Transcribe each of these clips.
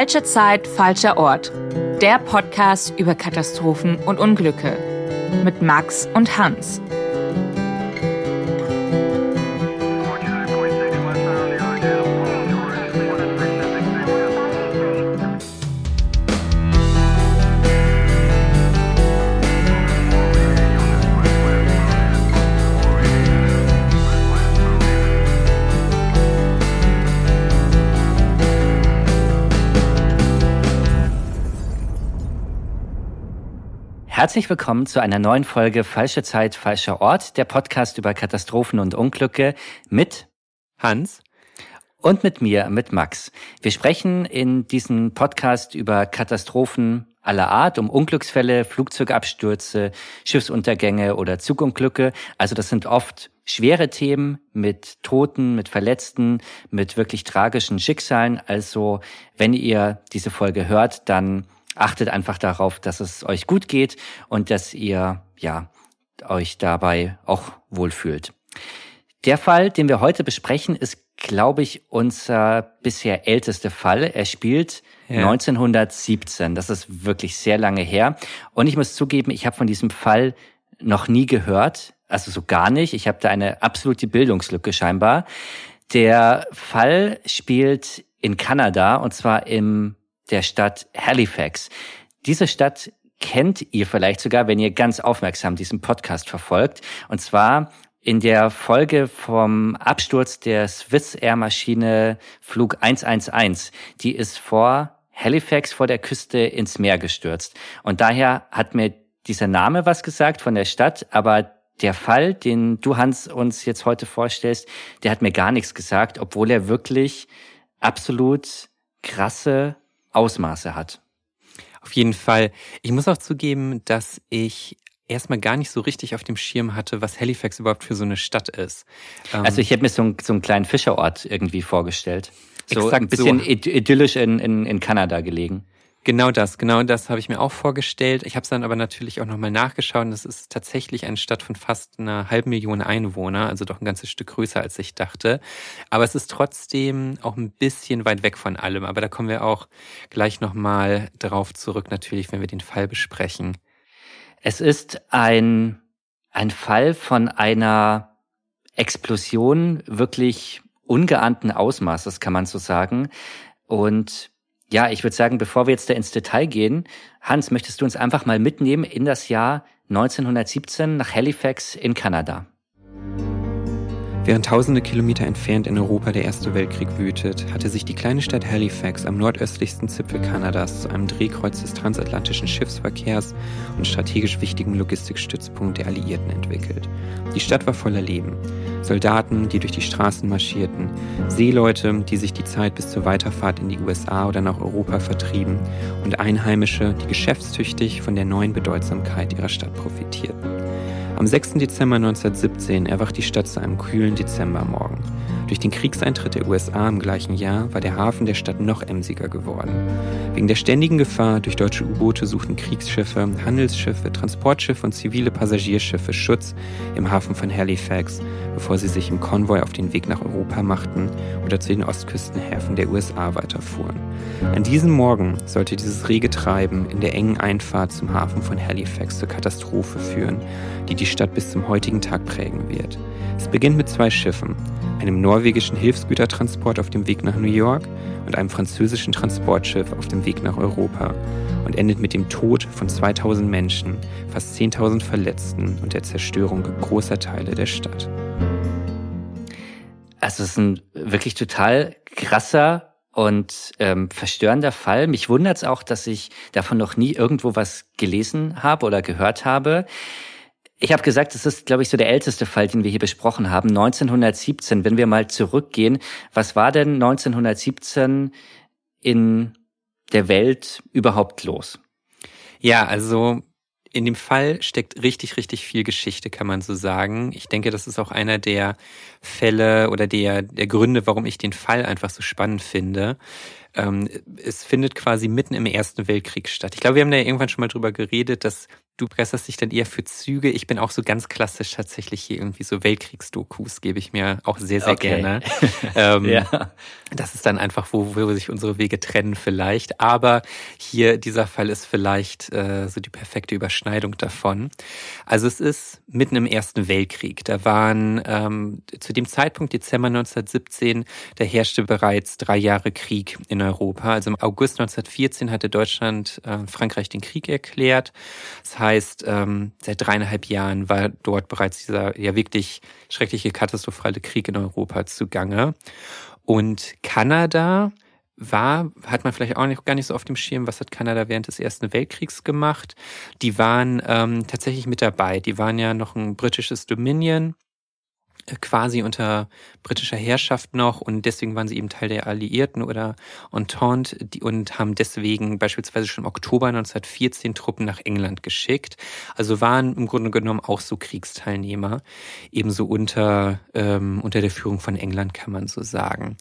Falsche Zeit, falscher Ort. Der Podcast über Katastrophen und Unglücke. Mit Max und Hans. Herzlich willkommen zu einer neuen Folge Falsche Zeit, falscher Ort, der Podcast über Katastrophen und Unglücke mit Hans und mit mir, mit Max. Wir sprechen in diesem Podcast über Katastrophen aller Art, um Unglücksfälle, Flugzeugabstürze, Schiffsuntergänge oder Zugunglücke. Also das sind oft schwere Themen mit Toten, mit Verletzten, mit wirklich tragischen Schicksalen. Also wenn ihr diese Folge hört, dann achtet einfach darauf, dass es euch gut geht und dass ihr euch dabei auch wohlfühlt. Der Fall, den wir heute besprechen, ist, glaube ich, unser bisher ältester Fall. Er spielt 1917. Das ist wirklich sehr lange her. Und ich muss zugeben, ich habe von diesem Fall noch nie gehört. Also so gar nicht. Ich habe da eine absolute Bildungslücke scheinbar. Der Fall spielt in Kanada und zwar im der Stadt Halifax. Diese Stadt kennt ihr vielleicht sogar, wenn ihr ganz aufmerksam diesen Podcast verfolgt. Und zwar in der Folge vom Absturz der Swissair-Maschine Flug 111. Die ist vor Halifax, vor der Küste, ins Meer gestürzt. Und daher hat mir dieser Name was gesagt von der Stadt, aber der Fall, den du, Hans, uns jetzt heute vorstellst, der hat mir gar nichts gesagt, obwohl er wirklich absolut krasse Ausmaße hat. Auf jeden Fall. Ich muss auch zugeben, dass ich erstmal gar nicht so richtig auf dem Schirm hatte, was Halifax überhaupt für so eine Stadt ist. Also ich hätte mir so einen kleinen Fischerort irgendwie vorgestellt. So ein bisschen so idyllisch in Kanada gelegen. Genau das habe ich mir auch vorgestellt. Ich habe es dann aber natürlich auch nochmal nachgeschaut. Das ist tatsächlich eine Stadt von fast einer 500.000 Einwohner, also doch ein ganzes Stück größer, als ich dachte. Aber es ist trotzdem auch ein bisschen weit weg von allem. Aber da kommen wir auch gleich nochmal drauf zurück, natürlich, wenn wir den Fall besprechen. Es ist ein Fall von einer Explosion wirklich ungeahnten Ausmaßes, kann man so sagen. Und ja, ich würde sagen, bevor wir jetzt da ins Detail gehen, Hans, möchtest du uns einfach mal mitnehmen in das Jahr 1917 nach Halifax in Kanada? Während tausende Kilometer entfernt in Europa der Erste Weltkrieg wütet, hatte sich die kleine Stadt Halifax am nordöstlichsten Zipfel Kanadas zu einem Drehkreuz des transatlantischen Schiffsverkehrs und strategisch wichtigen Logistikstützpunkt der Alliierten entwickelt. Die Stadt war voller Leben. Soldaten, die durch die Straßen marschierten, Seeleute, die sich die Zeit bis zur Weiterfahrt in die USA oder nach Europa vertrieben und Einheimische, die geschäftstüchtig von der neuen Bedeutsamkeit ihrer Stadt profitierten. Am 6. Dezember 1917 erwacht die Stadt zu einem kühlen Dezembermorgen. Durch den Kriegseintritt der USA im gleichen Jahr war der Hafen der Stadt noch emsiger geworden. Wegen der ständigen Gefahr durch deutsche U-Boote suchten Kriegsschiffe, Handelsschiffe, Transportschiffe und zivile Passagierschiffe Schutz im Hafen von Halifax, bevor sie sich im Konvoi auf den Weg nach Europa machten oder zu den Ostküstenhäfen der USA weiterfuhren. An diesem Morgen sollte dieses rege Treiben in der engen Einfahrt zum Hafen von Halifax zur Katastrophe führen, die die Stadt bis zum heutigen Tag prägen wird. Es beginnt mit 2 Schiffen, einem norwegischen Hilfsgütertransport auf dem Weg nach New York und einem französischen Transportschiff auf dem Weg nach Europa und endet mit dem Tod von 2000 Menschen, fast 10.000 Verletzten und der Zerstörung großer Teile der Stadt. Also es ist ein wirklich total krasser und verstörender Fall. Mich wundert es auch, dass ich davon noch nie irgendwo was gelesen habe oder gehört habe. Ich habe gesagt, das ist, glaube ich, so der älteste Fall, den wir hier besprochen haben, 1917. Wenn wir mal zurückgehen, was war denn 1917 in der Welt überhaupt los? Ja, also in dem Fall steckt richtig, richtig viel Geschichte, kann man so sagen. Ich denke, das ist auch einer der Fälle oder der Gründe, warum ich den Fall einfach so spannend finde. Es findet quasi mitten im Ersten Weltkrieg statt. Ich glaube, wir haben da ja irgendwann schon mal drüber geredet, dass du presserst dich dann eher für Züge. Ich bin auch so ganz klassisch tatsächlich hier irgendwie so Weltkriegsdokus, gebe ich mir auch sehr, sehr gerne. Ja. Das ist dann einfach, wo sich unsere Wege trennen vielleicht. Aber hier, dieser Fall ist vielleicht so die perfekte Überschneidung davon. Also es ist mitten im Ersten Weltkrieg. Da waren zu dem Zeitpunkt, Dezember 1917, da herrschte bereits 3 Jahre Krieg in Europa. Also im August 1914 hatte Deutschland Frankreich den Krieg erklärt. Das heißt, seit 3,5 Jahren war dort bereits dieser ja wirklich schreckliche, katastrophale Krieg in Europa zugange. Und Kanada hat man vielleicht auch gar nicht so auf dem Schirm, was hat Kanada während des Ersten Weltkriegs gemacht? Die waren tatsächlich mit dabei. Die waren ja noch ein britisches Dominion, quasi unter britischer Herrschaft noch, und deswegen waren sie eben Teil der Alliierten oder Entente und haben deswegen beispielsweise schon im Oktober 1914 Truppen nach England geschickt. Also waren im Grunde genommen auch so Kriegsteilnehmer, ebenso unter der Führung von England, kann man so sagen.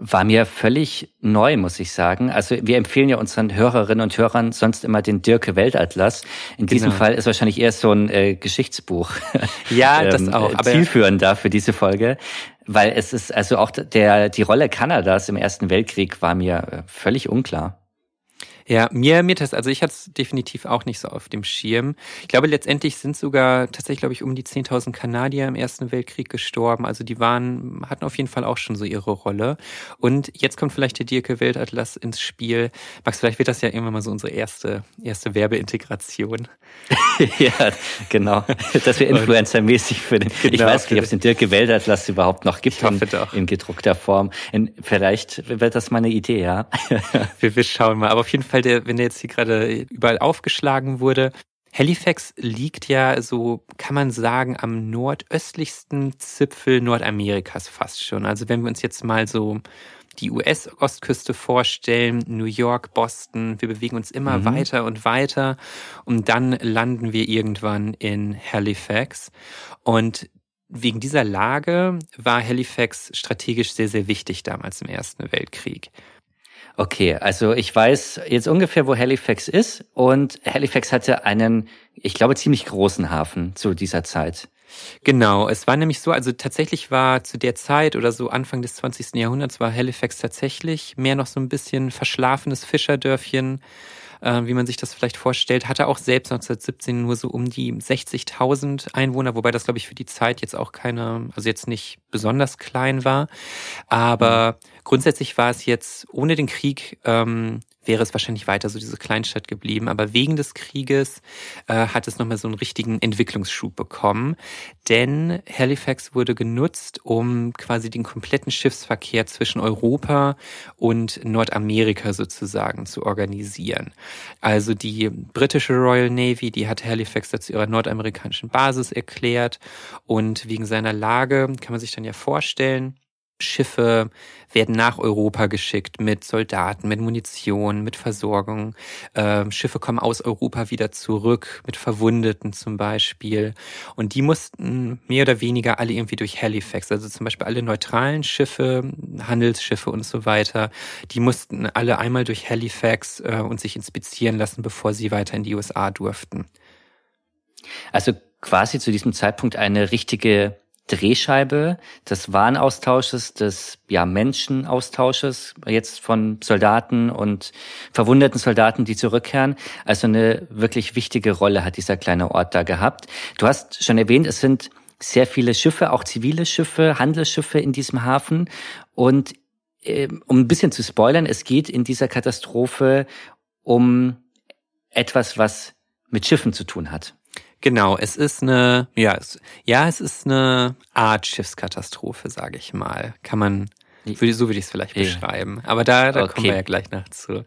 War mir völlig neu, muss ich sagen. Also wir empfehlen ja unseren Hörerinnen und Hörern sonst immer den Diercke Weltatlas. In diesem Fall ist wahrscheinlich eher so ein Geschichtsbuch. Ja, das auch. Aber zielführender für diese Folge. Weil es ist, also auch die Rolle Kanadas im Ersten Weltkrieg war mir völlig unklar. Ja, ich hatte es definitiv auch nicht so auf dem Schirm. Ich glaube, letztendlich sind sogar tatsächlich, glaube ich, um die 10.000 Kanadier im Ersten Weltkrieg gestorben. Also die hatten auf jeden Fall auch schon so ihre Rolle. Und jetzt kommt vielleicht der Diercke Weltatlas ins Spiel. Max, vielleicht wird das ja irgendwann mal so unsere erste Werbeintegration. Ja, genau. Dass wir influencermäßig für den... Genau, ich weiß nicht, ob es den Diercke Weltatlas überhaupt noch gibt. Ich hoffe doch. In gedruckter Form. Vielleicht wird das mal eine Idee, ja. Wir schauen mal. Aber auf jeden Fall, wenn der jetzt hier gerade überall aufgeschlagen wurde. Halifax liegt ja, so kann man sagen, am nordöstlichsten Zipfel Nordamerikas fast schon. Also wenn wir uns jetzt mal so die US-Ostküste vorstellen, New York, Boston, wir bewegen uns immer weiter und weiter und dann landen wir irgendwann in Halifax. Und wegen dieser Lage war Halifax strategisch sehr, sehr wichtig damals im Ersten Weltkrieg. Okay, also ich weiß jetzt ungefähr, wo Halifax ist, und Halifax hatte einen, ich glaube, ziemlich großen Hafen zu dieser Zeit. Genau, es war nämlich so, also tatsächlich war zu der Zeit oder so Anfang des 20. Jahrhunderts war Halifax tatsächlich mehr noch so ein bisschen verschlafenes Fischerdörfchen, wie man sich das vielleicht vorstellt, hatte auch selbst 1917 nur so um die 60.000 Einwohner, wobei das, glaube ich, für die Zeit jetzt auch jetzt nicht besonders klein war. Aber grundsätzlich war es jetzt, ohne den Krieg wäre es wahrscheinlich weiter so diese Kleinstadt geblieben. Aber wegen des Krieges hat es nochmal so einen richtigen Entwicklungsschub bekommen. Denn Halifax wurde genutzt, um quasi den kompletten Schiffsverkehr zwischen Europa und Nordamerika sozusagen zu organisieren. Also die britische Royal Navy, die hat Halifax dazu ihrer nordamerikanischen Basis erklärt. Und wegen seiner Lage kann man sich dann ja vorstellen, Schiffe werden nach Europa geschickt mit Soldaten, mit Munition, mit Versorgung. Schiffe kommen aus Europa wieder zurück, mit Verwundeten zum Beispiel. Und die mussten mehr oder weniger alle irgendwie durch Halifax, also zum Beispiel alle neutralen Schiffe, Handelsschiffe und so weiter, die mussten alle einmal durch Halifax und sich inspizieren lassen, bevor sie weiter in die USA durften. Also quasi zu diesem Zeitpunkt eine richtige Drehscheibe des Warenaustausches, des Menschenaustausches, jetzt von Soldaten und verwundeten Soldaten, die zurückkehren. Also eine wirklich wichtige Rolle hat dieser kleine Ort da gehabt. Du hast schon erwähnt, es sind sehr viele Schiffe, auch zivile Schiffe, Handelsschiffe in diesem Hafen. Und um ein bisschen zu spoilern, es geht in dieser Katastrophe um etwas, was mit Schiffen zu tun hat. Genau, es ist eine Art Schiffskatastrophe, sage ich mal. So würde ich es vielleicht beschreiben. Aber da kommen wir ja gleich noch zu.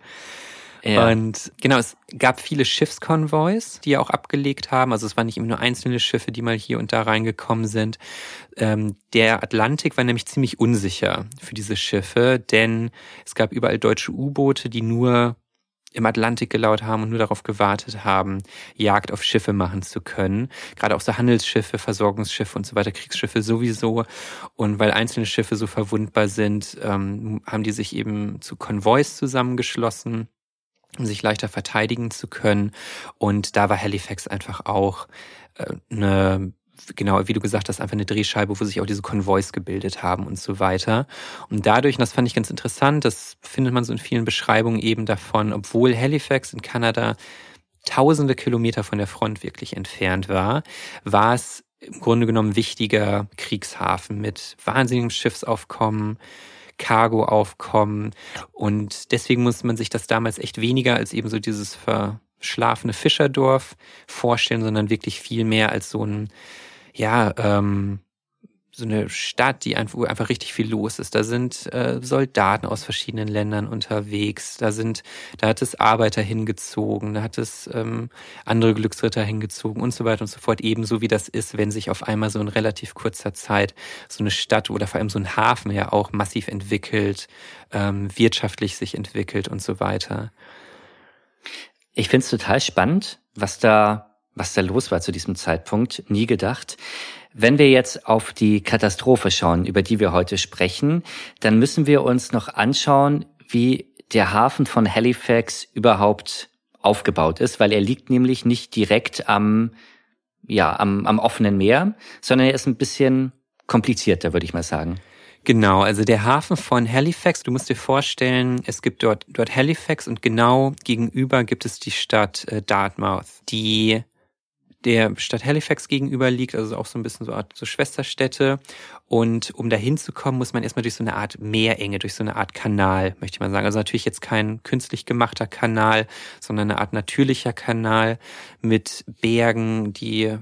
Ja. Und genau, es gab viele Schiffskonvois, die ja auch abgelegt haben. Also es waren nicht immer nur einzelne Schiffe, die mal hier und da reingekommen sind. Der Atlantik war nämlich ziemlich unsicher für diese Schiffe, denn es gab überall deutsche U-Boote, die nur im Atlantik gelauert haben und nur darauf gewartet haben, Jagd auf Schiffe machen zu können. Gerade auch so Handelsschiffe, Versorgungsschiffe und so weiter, Kriegsschiffe sowieso. Und weil einzelne Schiffe so verwundbar sind, haben die sich eben zu Konvois zusammengeschlossen, um sich leichter verteidigen zu können. Und da war Halifax einfach auch eine, genau, wie du gesagt hast, einfach eine Drehscheibe, wo sich auch diese Konvois gebildet haben und so weiter. Und dadurch, und das fand ich ganz interessant, das findet man so in vielen Beschreibungen eben davon, obwohl Halifax in Kanada tausende Kilometer von der Front wirklich entfernt war, war es im Grunde genommen wichtiger Kriegshafen mit wahnsinnigem Schiffsaufkommen, Cargoaufkommen. Und deswegen musste man sich das damals echt weniger als eben so dieses verschlafene Fischerdorf vorstellen, sondern wirklich viel mehr als so ein, ja, so eine Stadt, die einfach, wo einfach richtig viel los ist. Da sind Soldaten aus verschiedenen Ländern unterwegs, da hat es Arbeiter hingezogen, da hat es andere Glücksritter hingezogen und so weiter und so fort. Ebenso wie das ist, wenn sich auf einmal so in relativ kurzer Zeit so eine Stadt oder vor allem so ein Hafen ja auch massiv entwickelt, wirtschaftlich sich entwickelt und so weiter. Ich finde es total spannend, was da los war zu diesem Zeitpunkt. Nie gedacht. Wenn wir jetzt auf die Katastrophe schauen, über die wir heute sprechen, dann müssen wir uns noch anschauen, wie der Hafen von Halifax überhaupt aufgebaut ist, weil er liegt nämlich nicht direkt am offenen Meer, sondern er ist ein bisschen komplizierter, würde ich mal sagen. Genau, also der Hafen von Halifax, du musst dir vorstellen, es gibt dort Halifax und genau gegenüber gibt es die Stadt Dartmouth, die der Stadt Halifax gegenüber liegt, also auch so ein bisschen so eine Art so Schwesterstädte. Und um da hinzukommen, muss man erstmal durch so eine Art Meerenge, durch so eine Art Kanal, möchte man sagen. Also natürlich jetzt kein künstlich gemachter Kanal, sondern eine Art natürlicher Kanal mit Bergen, die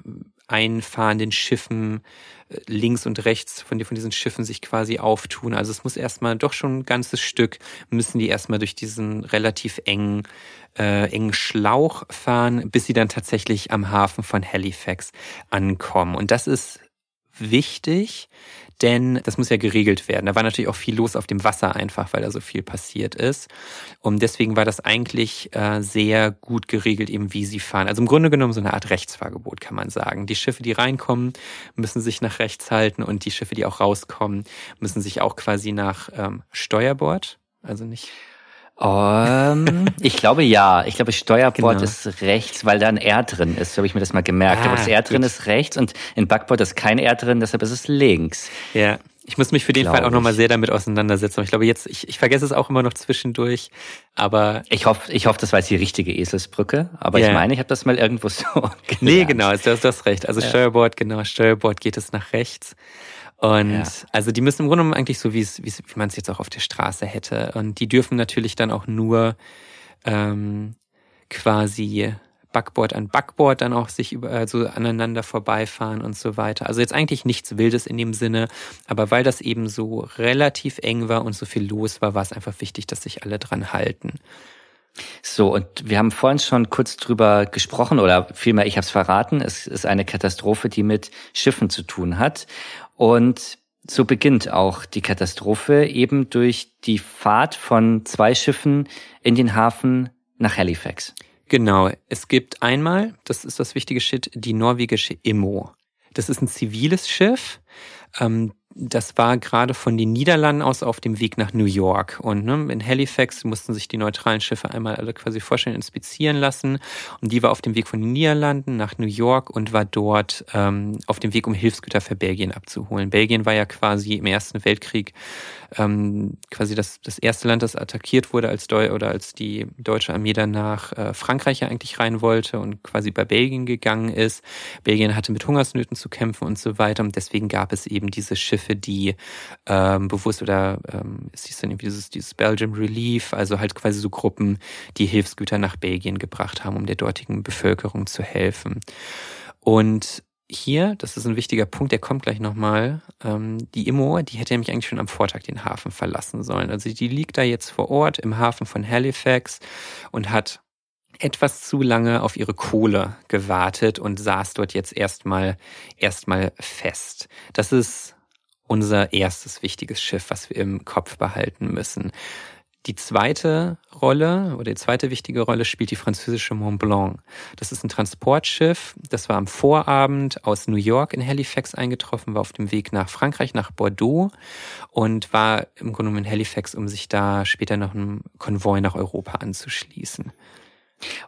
einfahrenden Schiffen links und rechts von diesen Schiffen sich quasi auftun. Also es muss erstmal doch schon ein ganzes Stück, müssen die erstmal durch diesen relativ engen Schlauch fahren, bis sie dann tatsächlich am Hafen von Halifax ankommen. Und das ist wichtig, denn das muss ja geregelt werden. Da war natürlich auch viel los auf dem Wasser einfach, weil da so viel passiert ist. Und deswegen war das eigentlich sehr gut geregelt, eben wie sie fahren. Also im Grunde genommen so eine Art Rechtsfahrgebot, kann man sagen. Die Schiffe, die reinkommen, müssen sich nach rechts halten und die Schiffe, die auch rauskommen, müssen sich auch quasi nach Steuerbord, also nicht... Ich glaube ja. Ich glaube, Steuerbord ist rechts, weil da ein R drin ist. So habe ich mir das mal gemerkt. Aber das R drin ist rechts und in Backbord ist kein R drin, deshalb ist es links. Ja, ich muss mich für den Fall auch nochmal sehr damit auseinandersetzen. Ich glaube jetzt, ich vergesse es auch immer noch zwischendurch. Aber ich hoffe, das war jetzt die richtige Eselsbrücke. Aber ich meine, ich habe das mal irgendwo so gelernt. Nee, genau, du hast recht. Also Steuerbord geht es nach rechts. Und also die müssen im Grunde genommen eigentlich so, wie man es jetzt auch auf der Straße hätte. Und die dürfen natürlich dann auch nur quasi Backbord an Backbord dann auch sich so aneinander vorbeifahren und so weiter. Also jetzt eigentlich nichts Wildes in dem Sinne, aber weil das eben so relativ eng war und so viel los war, war es einfach wichtig, dass sich alle dran halten. So, und wir haben vorhin schon kurz drüber gesprochen oder vielmehr, ich habe es verraten, es ist eine Katastrophe, die mit Schiffen zu tun hat. Und so beginnt auch die Katastrophe eben durch die Fahrt von 2 Schiffen in den Hafen nach Halifax. Genau, es gibt einmal, das ist das wichtige Schiff, die norwegische IMO. Das ist ein ziviles Schiff. Das war gerade von den Niederlanden aus auf dem Weg nach New York. Und in Halifax mussten sich die neutralen Schiffe einmal alle quasi vorstellen, inspizieren lassen. Und die war auf dem Weg von den Niederlanden nach New York und war dort auf dem Weg, um Hilfsgüter für Belgien abzuholen. Belgien war ja quasi im Ersten Weltkrieg quasi das erste Land, das attackiert wurde, als die deutsche Armee danach Frankreich ja eigentlich rein wollte und quasi bei Belgien gegangen ist. Belgien hatte mit Hungersnöten zu kämpfen und so weiter. Und deswegen gab es eben diese Schiffe, die bewusst oder es hieß dann irgendwie dieses Belgium Relief, also halt quasi so Gruppen, die Hilfsgüter nach Belgien gebracht haben, um der dortigen Bevölkerung zu helfen. Und hier, das ist ein wichtiger Punkt, der kommt gleich nochmal, die IMO, die hätte nämlich eigentlich schon am Vortag den Hafen verlassen sollen. Also die liegt da jetzt vor Ort im Hafen von Halifax und hat etwas zu lange auf ihre Kohle gewartet und saß dort jetzt erstmal fest. Das ist unser erstes wichtiges Schiff, was wir im Kopf behalten müssen. Die zweite wichtige Rolle spielt die französische Mont Blanc. Das ist ein Transportschiff, das war am Vorabend aus New York in Halifax eingetroffen, war auf dem Weg nach Frankreich, nach Bordeaux und war im Grunde genommen in Halifax, um sich da später noch einem Konvoi nach Europa anzuschließen.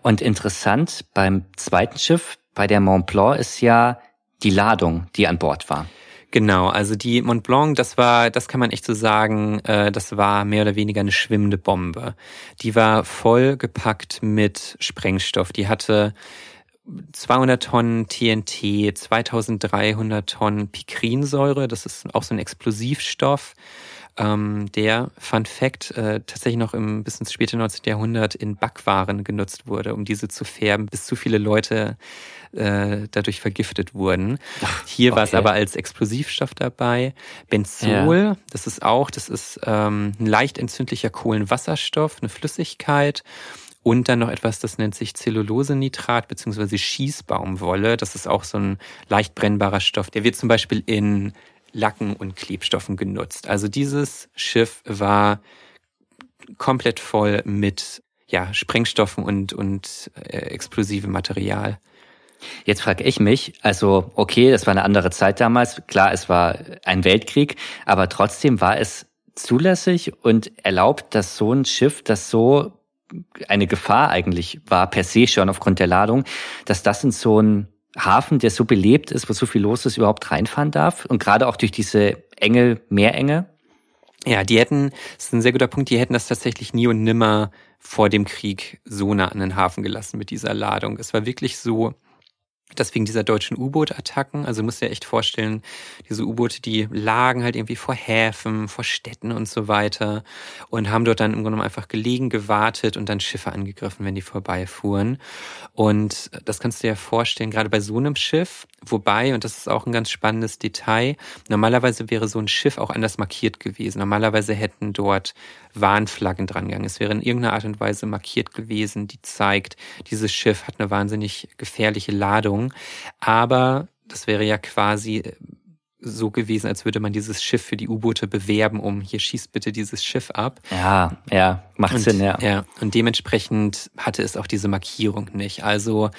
Und interessant, beim zweiten Schiff, bei der Mont Blanc, ist ja die Ladung, die an Bord war. Genau, also die Mont Blanc, das kann man echt so sagen, das war mehr oder weniger eine schwimmende Bombe. Die war vollgepackt mit Sprengstoff. Die hatte 200 Tonnen TNT, 2300 Tonnen Pikrinsäure, das ist auch so ein Explosivstoff, der, Fun Fact, tatsächlich noch bis ins späte 19. Jahrhundert in Backwaren genutzt wurde, um diese zu färben, bis zu viele Leute dadurch vergiftet wurden. Hier war es aber als Explosivstoff dabei. Benzol, das ist ein leicht entzündlicher Kohlenwasserstoff, eine Flüssigkeit. Und dann noch etwas, das nennt sich Zellulosenitrat bzw. Schießbaumwolle. Das ist auch so ein leicht brennbarer Stoff. Der wird zum Beispiel in Lacken und Klebstoffen genutzt. Also dieses Schiff war komplett voll mit Sprengstoffen und explosivem Material. Jetzt frage ich mich, also okay, das war eine andere Zeit damals. Klar, es war ein Weltkrieg, aber trotzdem war es zulässig und erlaubt, dass so ein Schiff, das so eine Gefahr eigentlich war, per se schon aufgrund der Ladung, dass das in so einen Hafen, der so belebt ist, wo so viel los ist, überhaupt reinfahren darf. Und gerade auch durch diese enge Meerenge. Ja, das ist ein sehr guter Punkt, die hätten das tatsächlich nie und nimmer vor dem Krieg so nah an den Hafen gelassen mit dieser Ladung. Es war wirklich so, dass wegen dieser deutschen U-Boot-Attacken, also du musst dir echt vorstellen, diese U-Boote, die lagen halt irgendwie vor Häfen, vor Städten und so weiter und haben dort dann im Grunde einfach gelegen, gewartet und dann Schiffe angegriffen, wenn die vorbeifuhren. Und das kannst du dir vorstellen, gerade bei so einem Schiff, wobei, und das ist auch ein ganz spannendes Detail, normalerweise wäre so ein Schiff auch anders markiert gewesen. Normalerweise hätten dort Warnflaggen dran gegangen. Es wäre in irgendeiner Art und Weise markiert gewesen, die zeigt, dieses Schiff hat eine wahnsinnig gefährliche Ladung. Aber das wäre ja quasi so gewesen, als würde man dieses Schiff für die U-Boote bewerben, hier schießt bitte dieses Schiff ab. Ja, macht Sinn, ja. Ja. Und dementsprechend hatte es auch diese Markierung nicht. Also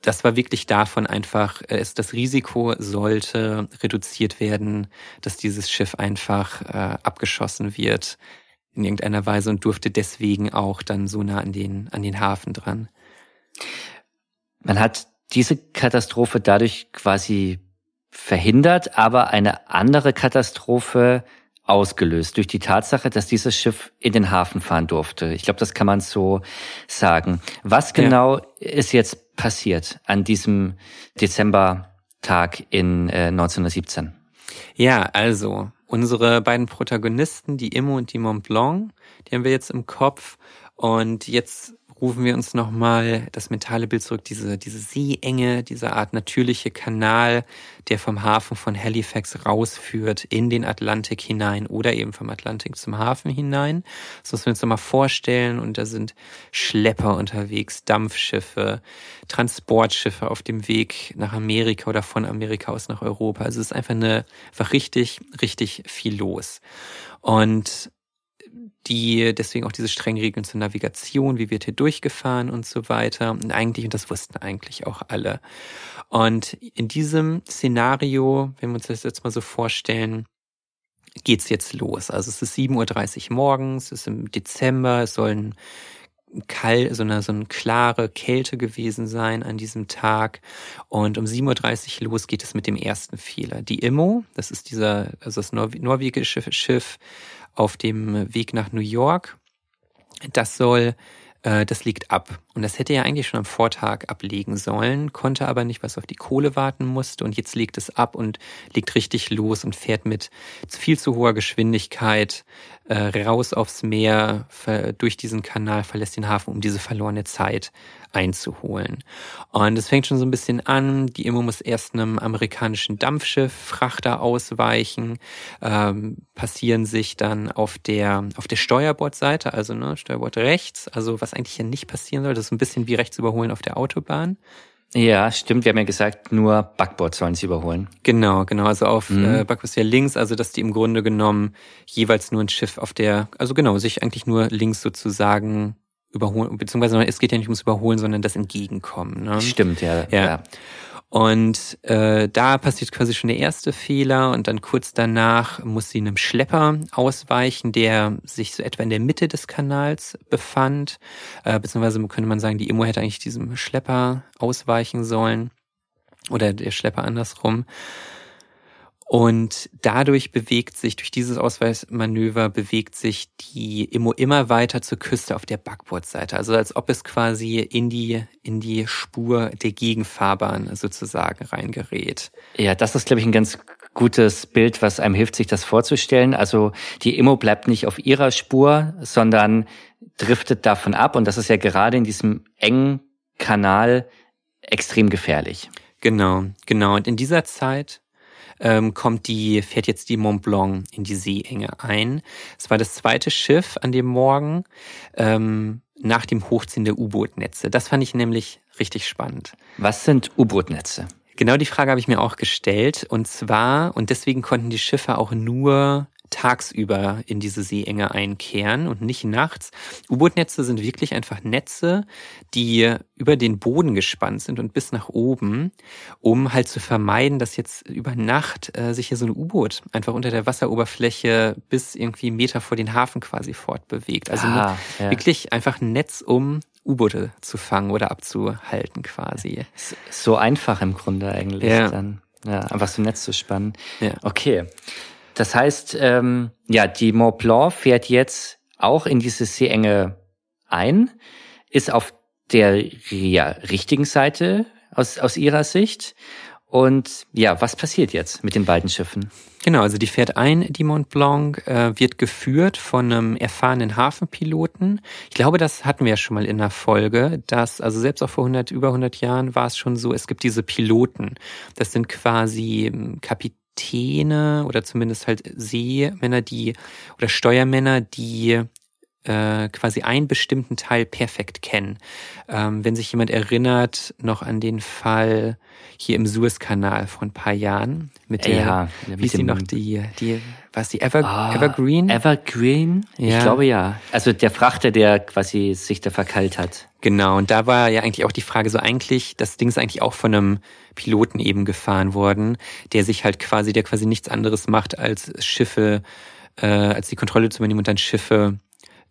das war wirklich davon einfach, das Risiko sollte reduziert werden, dass dieses Schiff einfach abgeschossen wird in irgendeiner Weise und durfte deswegen auch dann so nah an den Hafen dran. Man hat diese Katastrophe dadurch quasi verhindert, aber eine andere Katastrophe ausgelöst durch die Tatsache, dass dieses Schiff in den Hafen fahren durfte. Ich glaube, das kann man so sagen. Was genau ist jetzt passiert an diesem Dezembertag in 1917? Ja, also unsere beiden Protagonisten, die IMO und die Mont Blanc, die haben wir jetzt im Kopf und jetzt rufen wir uns nochmal das mentale Bild zurück, diese Seeenge, diese Art natürliche Kanal, der vom Hafen von Halifax rausführt in den Atlantik hinein oder eben vom Atlantik zum Hafen hinein. Das müssen wir uns nochmal vorstellen und da sind Schlepper unterwegs, Dampfschiffe, Transportschiffe auf dem Weg nach Amerika oder von Amerika aus nach Europa. Also es ist einfach richtig, richtig viel los. Und deswegen auch diese strengen Regeln zur Navigation, wie wird hier durchgefahren und so weiter. Und das wussten eigentlich auch alle. Und in diesem Szenario, wenn wir uns das jetzt mal so vorstellen, geht's jetzt los. Also es ist 7:30 Uhr morgens, es ist im Dezember, es soll eine klare Kälte gewesen sein an diesem Tag. Und um 7:30 Uhr los geht es mit dem ersten Fehler. Die IMO, das ist das norwegische Schiff, auf dem Weg nach New York, das legt ab. Und das hätte ja eigentlich schon am Vortag ablegen sollen, konnte aber nicht, weil es auf die Kohle warten musste. Und jetzt legt es ab und legt richtig los und fährt mit viel zu hoher Geschwindigkeit raus aufs Meer, durch diesen Kanal, verlässt den Hafen, um diese verlorene Zeit einzuholen. Und es fängt schon so ein bisschen an, die IMO muss erst einem amerikanischen Dampfschiff, Frachter ausweichen, passieren sich dann auf der Steuerbordseite, also Steuerbord rechts, also was eigentlich ja nicht passieren soll, das ist ein bisschen wie rechts überholen auf der Autobahn. Ja, stimmt. Wir haben ja gesagt, nur Backbord sollen sie überholen. Genau. Also auf Backbord ja links, also dass die im Grunde genommen jeweils nur ein Schiff auf der, also genau, sich eigentlich nur links sozusagen überholen, beziehungsweise es geht ja nicht ums Überholen, sondern das Entgegenkommen. Ne? Stimmt, ja. Und da passiert quasi schon der erste Fehler und dann kurz danach muss sie einem Schlepper ausweichen, der sich so etwa in der Mitte des Kanals befand, beziehungsweise könnte man sagen, die IMO hätte eigentlich diesem Schlepper ausweichen sollen oder der Schlepper andersrum. Und dadurch durch dieses Ausweichmanöver bewegt sich die IMO immer weiter zur Küste auf der Backbordseite. Also als ob es quasi in die Spur der Gegenfahrbahn sozusagen reingerät. Ja, das ist, glaube ich, ein ganz gutes Bild, was einem hilft, sich das vorzustellen. Also die IMO bleibt nicht auf ihrer Spur, sondern driftet davon ab. Und das ist ja gerade in diesem engen Kanal extrem gefährlich. Genau. Und in dieser Zeit fährt jetzt die Mont Blanc in die Seeenge ein. Es war das zweite Schiff an dem Morgen nach dem Hochziehen der U-Boot-Netze. Das fand ich nämlich richtig spannend. Was sind U-Boot-Netze? Genau die Frage habe ich mir auch gestellt. Und deswegen konnten die Schiffe auch nur tagsüber in diese Seeenge einkehren und nicht nachts. U-Boot-Netze sind wirklich einfach Netze, die über den Boden gespannt sind und bis nach oben, um halt zu vermeiden, dass jetzt über Nacht sich hier so ein U-Boot einfach unter der Wasseroberfläche bis irgendwie einen Meter vor den Hafen quasi fortbewegt. Also wirklich einfach ein Netz, um U-Boote zu fangen oder abzuhalten quasi. So einfach im Grunde eigentlich dann. Ja, einfach so ein Netz zu spannen. Ja. Okay. Das heißt, die Mont Blanc fährt jetzt auch in diese Seeenge ein, ist auf der richtigen Seite aus ihrer Sicht. Und ja, was passiert jetzt mit den beiden Schiffen? Genau, also die fährt ein, die Mont Blanc, wird geführt von einem erfahrenen Hafenpiloten. Ich glaube, das hatten wir ja schon mal in der Folge, dass, also selbst auch vor über 100 Jahren war es schon so, es gibt diese Piloten. Das sind quasi Kapitäne oder zumindest halt Seemänner, oder Steuermänner, die quasi einen bestimmten Teil perfekt kennen. Wenn sich jemand erinnert noch an den Fall hier im Suezkanal vor ein paar Jahren mit Evergreen? Evergreen? Ja. Ich glaube ja. Also der Frachter, der quasi sich da verkeilt hat. Genau, und da war ja eigentlich auch die Frage, das Ding ist eigentlich auch von einem Piloten eben gefahren worden, der quasi nichts anderes macht, als die Kontrolle zu übernehmen und dann Schiffe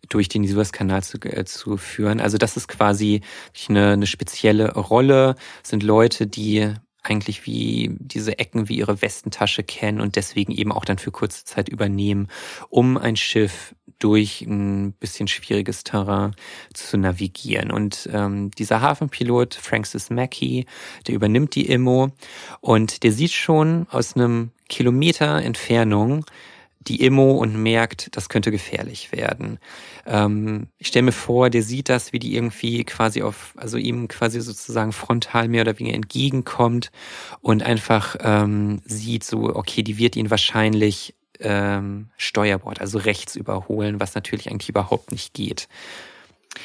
durch den Suezkanal zu führen. Also das ist quasi eine spezielle Rolle. Das sind Leute, die eigentlich wie diese Ecken wie ihre Westentasche kennen und deswegen eben auch dann für kurze Zeit übernehmen, um ein Schiff durch ein bisschen schwieriges Terrain zu navigieren. Und dieser Hafenpilot, Francis Mackey, der übernimmt die IMO und der sieht schon aus einem Kilometer Entfernung die IMO und merkt, das könnte gefährlich werden. Ich stelle mir vor, der sieht das, wie die irgendwie quasi ihm quasi sozusagen frontal mehr oder weniger entgegenkommt und einfach sieht so, okay, die wird ihn wahrscheinlich Steuerbord, also rechts überholen, was natürlich eigentlich überhaupt nicht geht.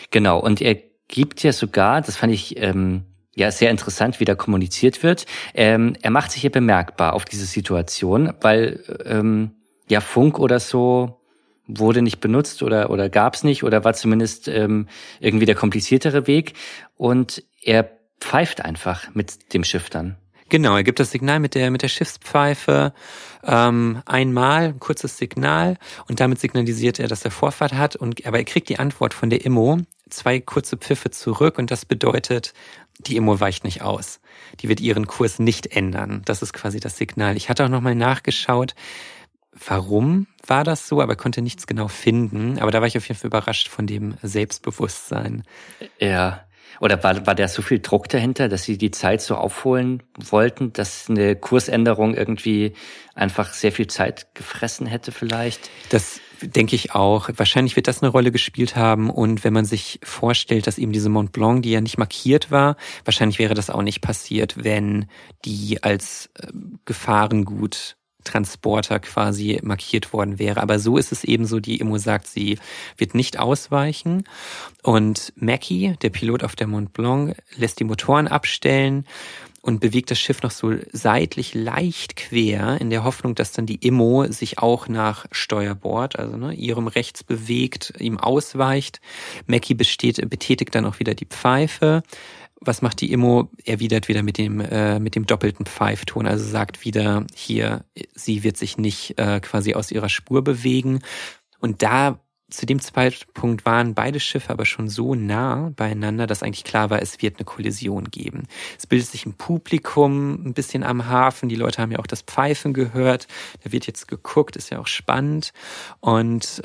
Genau, und er gibt ja sogar, das fand ich sehr interessant, wie da kommuniziert wird, er macht sich hier bemerkbar auf diese Situation, weil Funk oder so wurde nicht benutzt oder gab's nicht oder war zumindest irgendwie der kompliziertere Weg. Und er pfeift einfach mit dem Schiff dann. Genau, er gibt das Signal mit der Schiffspfeife einmal, ein kurzes Signal und damit signalisiert er, dass er Vorfahrt hat. Aber er kriegt die Antwort von der IMO, 2 kurze Pfiffe zurück und das bedeutet, die IMO weicht nicht aus. Die wird ihren Kurs nicht ändern. Das ist quasi das Signal. Ich hatte auch nochmal nachgeschaut, warum war das so? Aber konnte nichts genau finden. Aber da war ich auf jeden Fall überrascht von dem Selbstbewusstsein. Ja. Oder war da so viel Druck dahinter, dass sie die Zeit so aufholen wollten, dass eine Kursänderung irgendwie einfach sehr viel Zeit gefressen hätte vielleicht? Das denke ich auch. Wahrscheinlich wird das eine Rolle gespielt haben. Und wenn man sich vorstellt, dass eben diese Mont Blanc, die ja nicht markiert war, wahrscheinlich wäre das auch nicht passiert, wenn die als Gefahrengut Transporter quasi markiert worden wäre. Aber so ist es eben so, die IMO sagt, sie wird nicht ausweichen. Und Mackey, der Pilot auf der Mont Blanc, lässt die Motoren abstellen und bewegt das Schiff noch so seitlich leicht quer, in der Hoffnung, dass dann die IMO sich auch nach Steuerbord, also ihrem rechts bewegt, ihm ausweicht. Mackey betätigt dann auch wieder die Pfeife. Was macht die IMO? Erwidert wieder mit dem doppelten Pfeifton, also sagt wieder hier, sie wird sich nicht quasi aus ihrer Spur bewegen. Und zu dem Zeitpunkt waren beide Schiffe aber schon so nah beieinander, dass eigentlich klar war, es wird eine Kollision geben. Es bildet sich ein Publikum ein bisschen am Hafen. Die Leute haben ja auch das Pfeifen gehört. Da wird jetzt geguckt, ist ja auch spannend. Und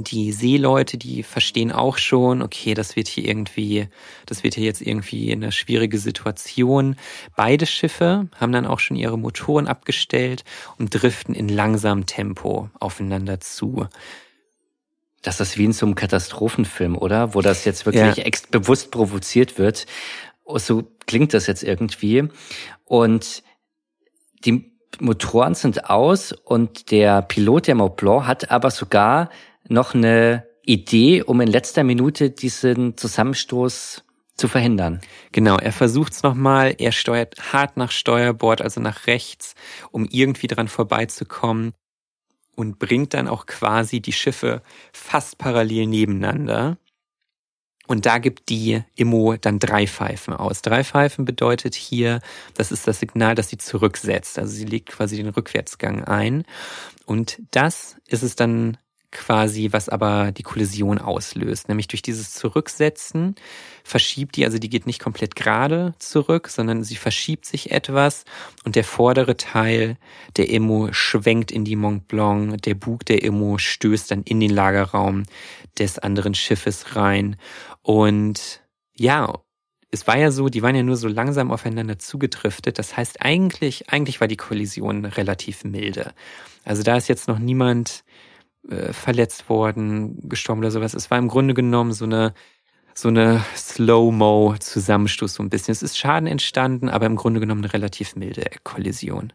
die Seeleute, die verstehen auch schon, okay, das wird hier jetzt irgendwie eine schwierige Situation. Beide Schiffe haben dann auch schon ihre Motoren abgestellt und driften in langsamem Tempo aufeinander zu. Das ist wie in so einem Katastrophenfilm, oder? Wo das jetzt wirklich bewusst provoziert wird. So klingt das jetzt irgendwie. Und die Motoren sind aus und der Pilot, der Mont Blanc, hat aber sogar noch eine Idee, um in letzter Minute diesen Zusammenstoß zu verhindern. Genau, er versucht's nochmal, er steuert hart nach Steuerbord, also nach rechts, um irgendwie dran vorbeizukommen und bringt dann auch quasi die Schiffe fast parallel nebeneinander. Und da gibt die IMO dann 3 Pfeifen aus. 3 Pfeifen bedeutet hier, das ist das Signal, dass sie zurücksetzt. Also sie legt quasi den Rückwärtsgang ein. Und das ist es dann quasi, was aber die Kollision auslöst. Nämlich durch dieses Zurücksetzen verschiebt die, also die geht nicht komplett gerade zurück, sondern sie verschiebt sich etwas und der vordere Teil der IMO schwenkt in die Mont Blanc, der Bug der IMO stößt dann in den Lagerraum des anderen Schiffes rein. Und ja, es war ja so, die waren ja nur so langsam aufeinander zugedriftet. Das heißt, eigentlich war die Kollision relativ milde. Also da ist jetzt noch niemand verletzt worden, gestorben oder sowas. Es war im Grunde genommen so eine Slow-Mo-Zusammenstoß so ein bisschen. Es ist Schaden entstanden, aber im Grunde genommen eine relativ milde Kollision.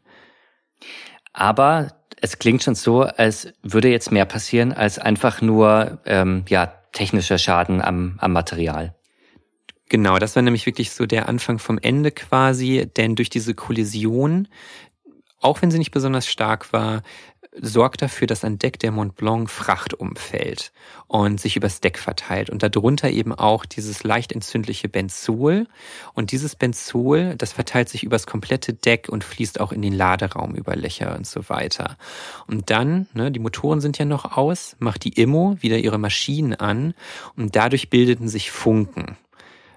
Aber es klingt schon so, als würde jetzt mehr passieren, als einfach nur technischer Schaden am Material. Genau, das war nämlich wirklich so der Anfang vom Ende quasi, denn durch diese Kollision, auch wenn sie nicht besonders stark war, sorgt dafür, dass an Deck der Mont Blanc Fracht umfällt und sich übers Deck verteilt. Und darunter eben auch dieses leicht entzündliche Benzol. Und dieses Benzol, das verteilt sich übers komplette Deck und fließt auch in den Laderaum über Löcher und so weiter. Und dann, die Motoren sind ja noch aus, macht die IMO wieder ihre Maschinen an und dadurch bildeten sich Funken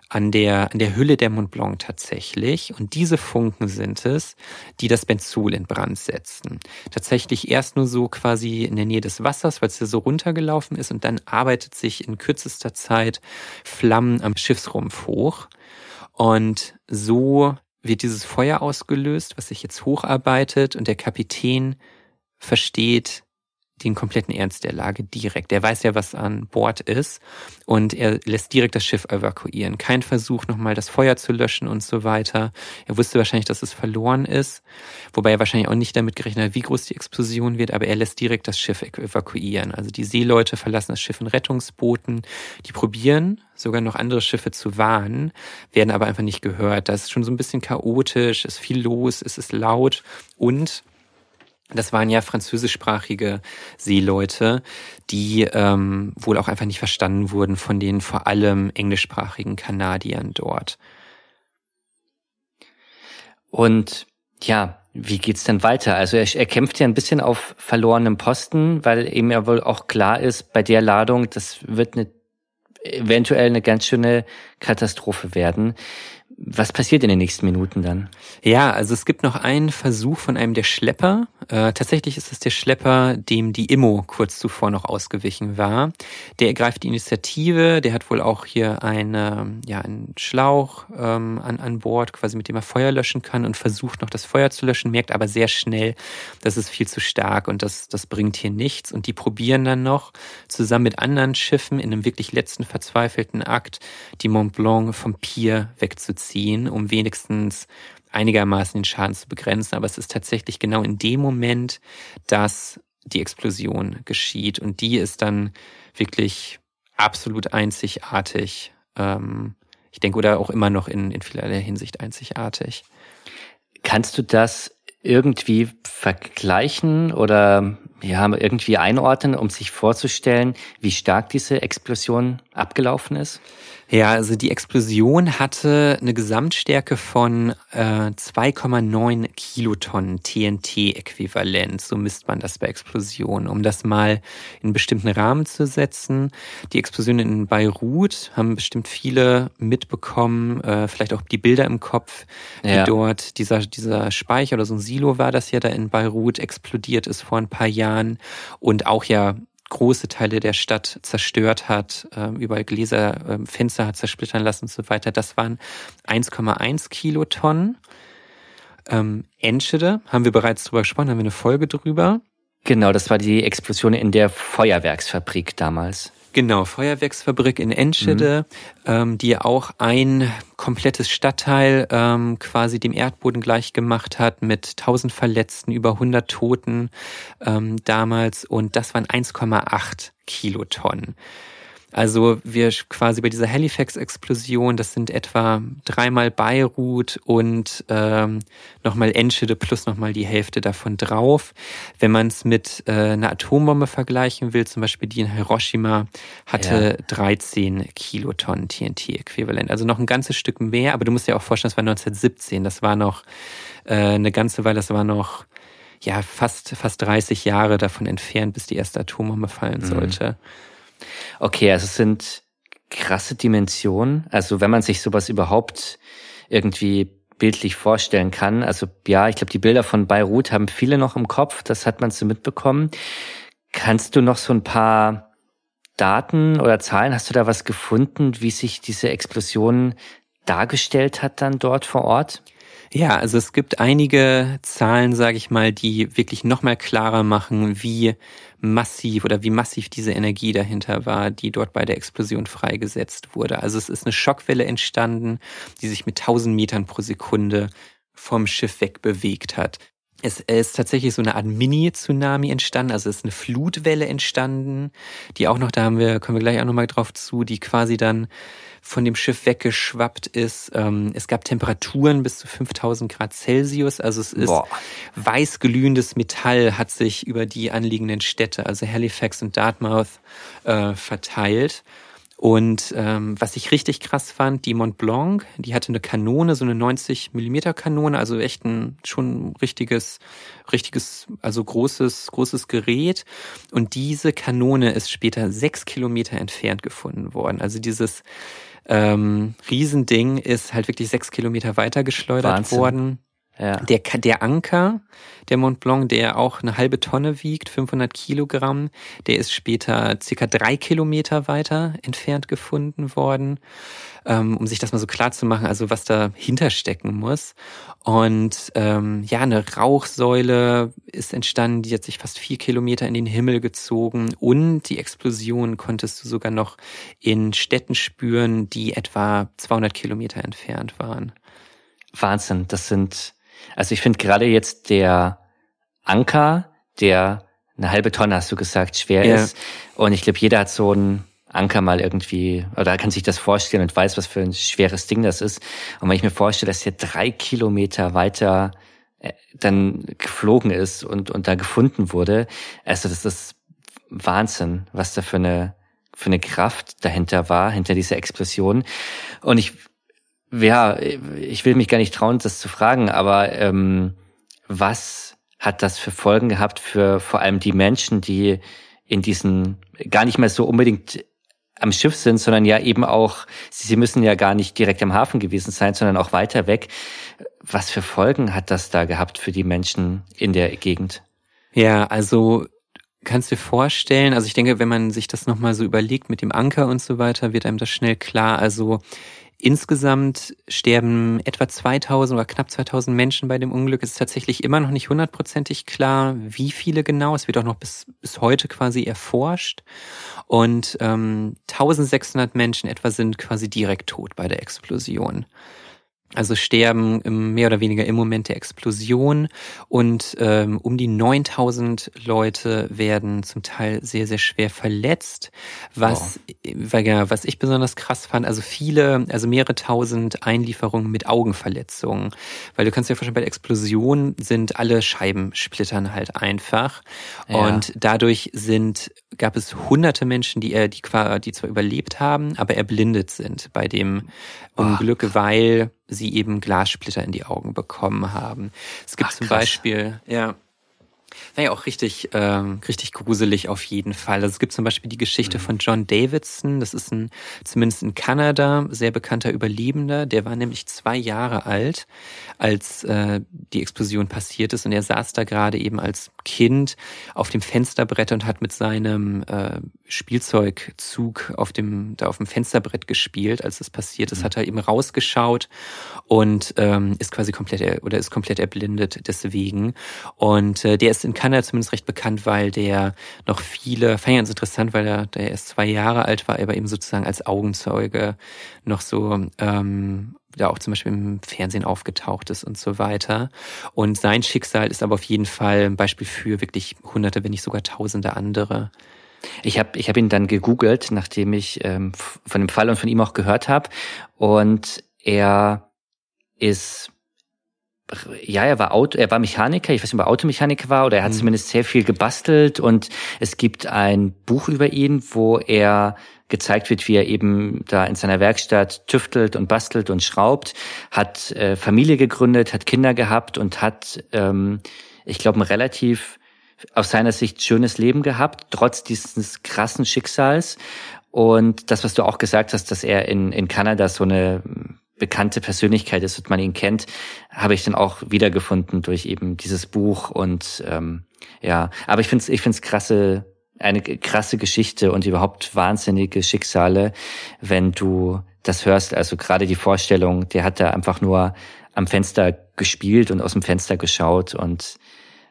an der Hülle der Mont Blanc tatsächlich. Und diese Funken sind es, die das Benzol in Brand setzen. Tatsächlich erst nur so quasi in der Nähe des Wassers, weil es ja so runtergelaufen ist. Und dann arbeitet sich in kürzester Zeit Flammen am Schiffsrumpf hoch. Und so wird dieses Feuer ausgelöst, was sich jetzt hocharbeitet. Und der Kapitän versteht den kompletten Ernst der Lage direkt. Er weiß ja, was an Bord ist und er lässt direkt das Schiff evakuieren. Kein Versuch, nochmal das Feuer zu löschen und so weiter. Er wusste wahrscheinlich, dass es verloren ist, wobei er wahrscheinlich auch nicht damit gerechnet hat, wie groß die Explosion wird, aber er lässt direkt das Schiff evakuieren. Also die Seeleute verlassen das Schiff in Rettungsbooten. Die probieren sogar noch andere Schiffe zu warnen, werden aber einfach nicht gehört. Das ist schon so ein bisschen chaotisch, ist viel los, es ist laut und das waren ja französischsprachige Seeleute, die wohl auch einfach nicht verstanden wurden von den vor allem englischsprachigen Kanadiern dort. Und ja, wie geht's denn weiter? Also er kämpft ja ein bisschen auf verlorenem Posten, weil ihm ja wohl auch klar ist, bei der Ladung, das wird eventuell eine ganz schöne Katastrophe werden. Was passiert in den nächsten Minuten dann? Ja, also es gibt noch einen Versuch von einem der Schlepper. Tatsächlich ist es der Schlepper, dem die IMO kurz zuvor noch ausgewichen war. Der ergreift die Initiative, der hat wohl auch hier einen Schlauch an Bord, quasi mit dem er Feuer löschen kann und versucht noch das Feuer zu löschen, merkt aber sehr schnell, das ist viel zu stark und das bringt hier nichts. Und die probieren dann noch zusammen mit anderen Schiffen in einem wirklich letzten verzweifelten Akt die Mont Blanc vom Pier wegzuziehen, um wenigstens einigermaßen den Schaden zu begrenzen. Aber es ist tatsächlich genau in dem Moment, dass die Explosion geschieht. Und die ist dann wirklich absolut einzigartig. Ich denke, oder auch immer noch in vielerlei Hinsicht einzigartig. Kannst du das irgendwie vergleichen oder ja, irgendwie einordnen, um sich vorzustellen, wie stark diese Explosion abgelaufen ist? Ja, also die Explosion hatte eine Gesamtstärke von 2,9 Kilotonnen TNT-Äquivalent. So misst man das bei Explosionen. Um das mal in einen bestimmten Rahmen zu setzen, die Explosion in Beirut haben bestimmt viele mitbekommen, vielleicht auch die Bilder im Kopf, ja. Wie dort dieser Speicher oder so ein Silo war, das ja da in Beirut explodiert ist vor ein paar Jahren und auch ja große Teile der Stadt zerstört hat, überall Gläser, Fenster hat zersplittern lassen und so weiter. Das waren 1,1 Kilotonnen. Enschede, haben wir bereits drüber gesprochen, haben wir eine Folge drüber. Genau, das war die Explosion in der Feuerwerksfabrik damals. Genau, Feuerwerksfabrik in Enschede, die auch ein komplettes Stadtteil quasi dem Erdboden gleich gemacht hat mit 1000 Verletzten, über 100 Toten damals. Und das waren 1,8 Kilotonnen. Also wir quasi bei dieser Halifax-Explosion, das sind etwa dreimal Beirut und nochmal Enschede plus nochmal die Hälfte davon drauf. Wenn man es mit einer Atombombe vergleichen will, zum Beispiel die in Hiroshima, hatte 13 Kilotonnen TNT-Äquivalent. Also noch ein ganzes Stück mehr, aber du musst dir auch vorstellen, das war 1917, das war noch eine ganze Weile, das war noch ja fast 30 Jahre davon entfernt, bis die erste Atombombe fallen sollte. Okay, also es sind krasse Dimensionen. Also wenn man sich sowas überhaupt irgendwie bildlich vorstellen kann. Also ja, ich glaube, die Bilder von Beirut haben viele noch im Kopf. Das hat man so mitbekommen. Kannst du noch so ein paar Daten oder Zahlen, hast du da was gefunden, wie sich diese Explosion dargestellt hat dann dort vor Ort? Ja, also es gibt einige Zahlen, sage ich mal, die wirklich nochmal klarer machen, wie massiv diese Energie dahinter war, die dort bei der Explosion freigesetzt wurde. Also es ist eine Schockwelle entstanden, die sich mit 1000 Metern pro Sekunde vom Schiff wegbewegt hat. Es ist tatsächlich so eine Art Mini-Tsunami entstanden, also es ist eine Flutwelle entstanden, die auch noch, kommen wir gleich auch nochmal drauf zu, die quasi dann von dem Schiff weggeschwappt ist. Es gab Temperaturen bis zu 5000 Grad Celsius, also es ist weißglühendes Metall hat sich über die anliegenden Städte, also Halifax und Dartmouth, verteilt. Und was ich richtig krass fand, die Mont Blanc, die hatte eine Kanone, so eine 90mm Kanone, also echt schon richtiges, also großes Gerät. Und diese Kanone ist später 6 Kilometer entfernt gefunden worden. Also dieses Riesending ist halt wirklich 6 Kilometer weiter geschleudert worden. Ja. Der Anker, der Mont Blanc, der auch eine halbe Tonne wiegt, 500 Kilogramm, der ist später circa 3 Kilometer weiter entfernt gefunden worden, um sich das mal so klar zu machen, also was dahinter stecken muss. Und eine Rauchsäule ist entstanden, die hat sich fast 4 Kilometer in den Himmel gezogen und die Explosion konntest du sogar noch in Städten spüren, die etwa 200 Kilometer entfernt waren. Wahnsinn, Also ich finde gerade jetzt der Anker, der eine halbe Tonne, hast du gesagt, schwer ist. Und ich glaube, jeder hat so einen Anker mal irgendwie, oder kann sich das vorstellen und weiß, was für ein schweres Ding das ist. Und wenn ich mir vorstelle, dass hier 3 Kilometer weiter dann geflogen ist und da gefunden wurde, also das ist Wahnsinn, was da für eine Kraft dahinter war, hinter dieser Explosion. Und ich will mich gar nicht trauen, das zu fragen, aber was hat das für Folgen gehabt für vor allem die Menschen, die in diesen gar nicht mehr so unbedingt am Schiff sind, sondern ja eben auch, sie müssen ja gar nicht direkt am Hafen gewesen sein, sondern auch weiter weg. Was für Folgen hat das da gehabt für die Menschen in der Gegend? Ja, also kannst du dir vorstellen, also ich denke, wenn man sich das nochmal so überlegt mit dem Anker und so weiter, wird einem das schnell klar, also insgesamt sterben etwa 2000 oder knapp 2000 Menschen bei dem Unglück. Es ist tatsächlich immer noch nicht 100%ig klar, wie viele genau. Es wird auch noch bis heute quasi erforscht. Und 1600 Menschen etwa sind quasi direkt tot bei der Explosion. also sterben mehr oder weniger im Moment der Explosion, und um die 9000 Leute werden zum Teil sehr, sehr schwer verletzt, was ich besonders krass fand, also mehrere tausend Einlieferungen mit Augenverletzungen, weil du kannst dir vorstellen, bei der Explosion sind alle Scheiben splittern halt einfach, ja. Und dadurch gab es hunderte Menschen, die zwar überlebt haben, aber erblindet sind bei dem Unglück, weil sie eben Glassplitter in die Augen bekommen haben. Es gibt zum Beispiel, auch richtig gruselig auf jeden Fall. Also es gibt zum Beispiel die Geschichte von John Davidson. Das ist zumindest in Kanada, sehr bekannter Überlebender. Der war nämlich 2 Jahre alt, als die Explosion passiert ist. Und er saß da gerade eben als Kind auf dem Fensterbrett und hat mit seinem Spielzeugzug auf dem Fensterbrett gespielt, als das passiert ist. Hat er eben rausgeschaut und ist komplett erblindet deswegen. Und der ist in Kanada zumindest recht bekannt, weil der noch viele, fand ich ganz interessant, weil der erst 2 Jahre alt war, aber eben sozusagen als Augenzeuge noch so da auch zum Beispiel im Fernsehen aufgetaucht ist und so weiter. Und sein Schicksal ist aber auf jeden Fall ein Beispiel für wirklich Hunderte, wenn nicht sogar Tausende andere. Ich hab ihn dann gegoogelt, nachdem ich von dem Fall und von ihm auch gehört habe. Und er ist... Ja, er war Mechaniker, ich weiß nicht, ob er Automechaniker war, oder er hat zumindest sehr viel gebastelt, und es gibt ein Buch über ihn, wo er gezeigt wird, wie er eben da in seiner Werkstatt tüftelt und bastelt und schraubt, hat Familie gegründet, hat Kinder gehabt und hat, ich glaube, ein relativ aus seiner Sicht schönes Leben gehabt, trotz dieses krassen Schicksals. Und das, was du auch gesagt hast, dass er in Kanada so eine bekannte Persönlichkeit ist und man ihn kennt, habe ich dann auch wiedergefunden durch eben dieses Buch. Und aber ich find's eine krasse Geschichte und überhaupt wahnsinnige Schicksale, wenn du das hörst. Also gerade die Vorstellung, der hat da einfach nur am Fenster gespielt und aus dem Fenster geschaut und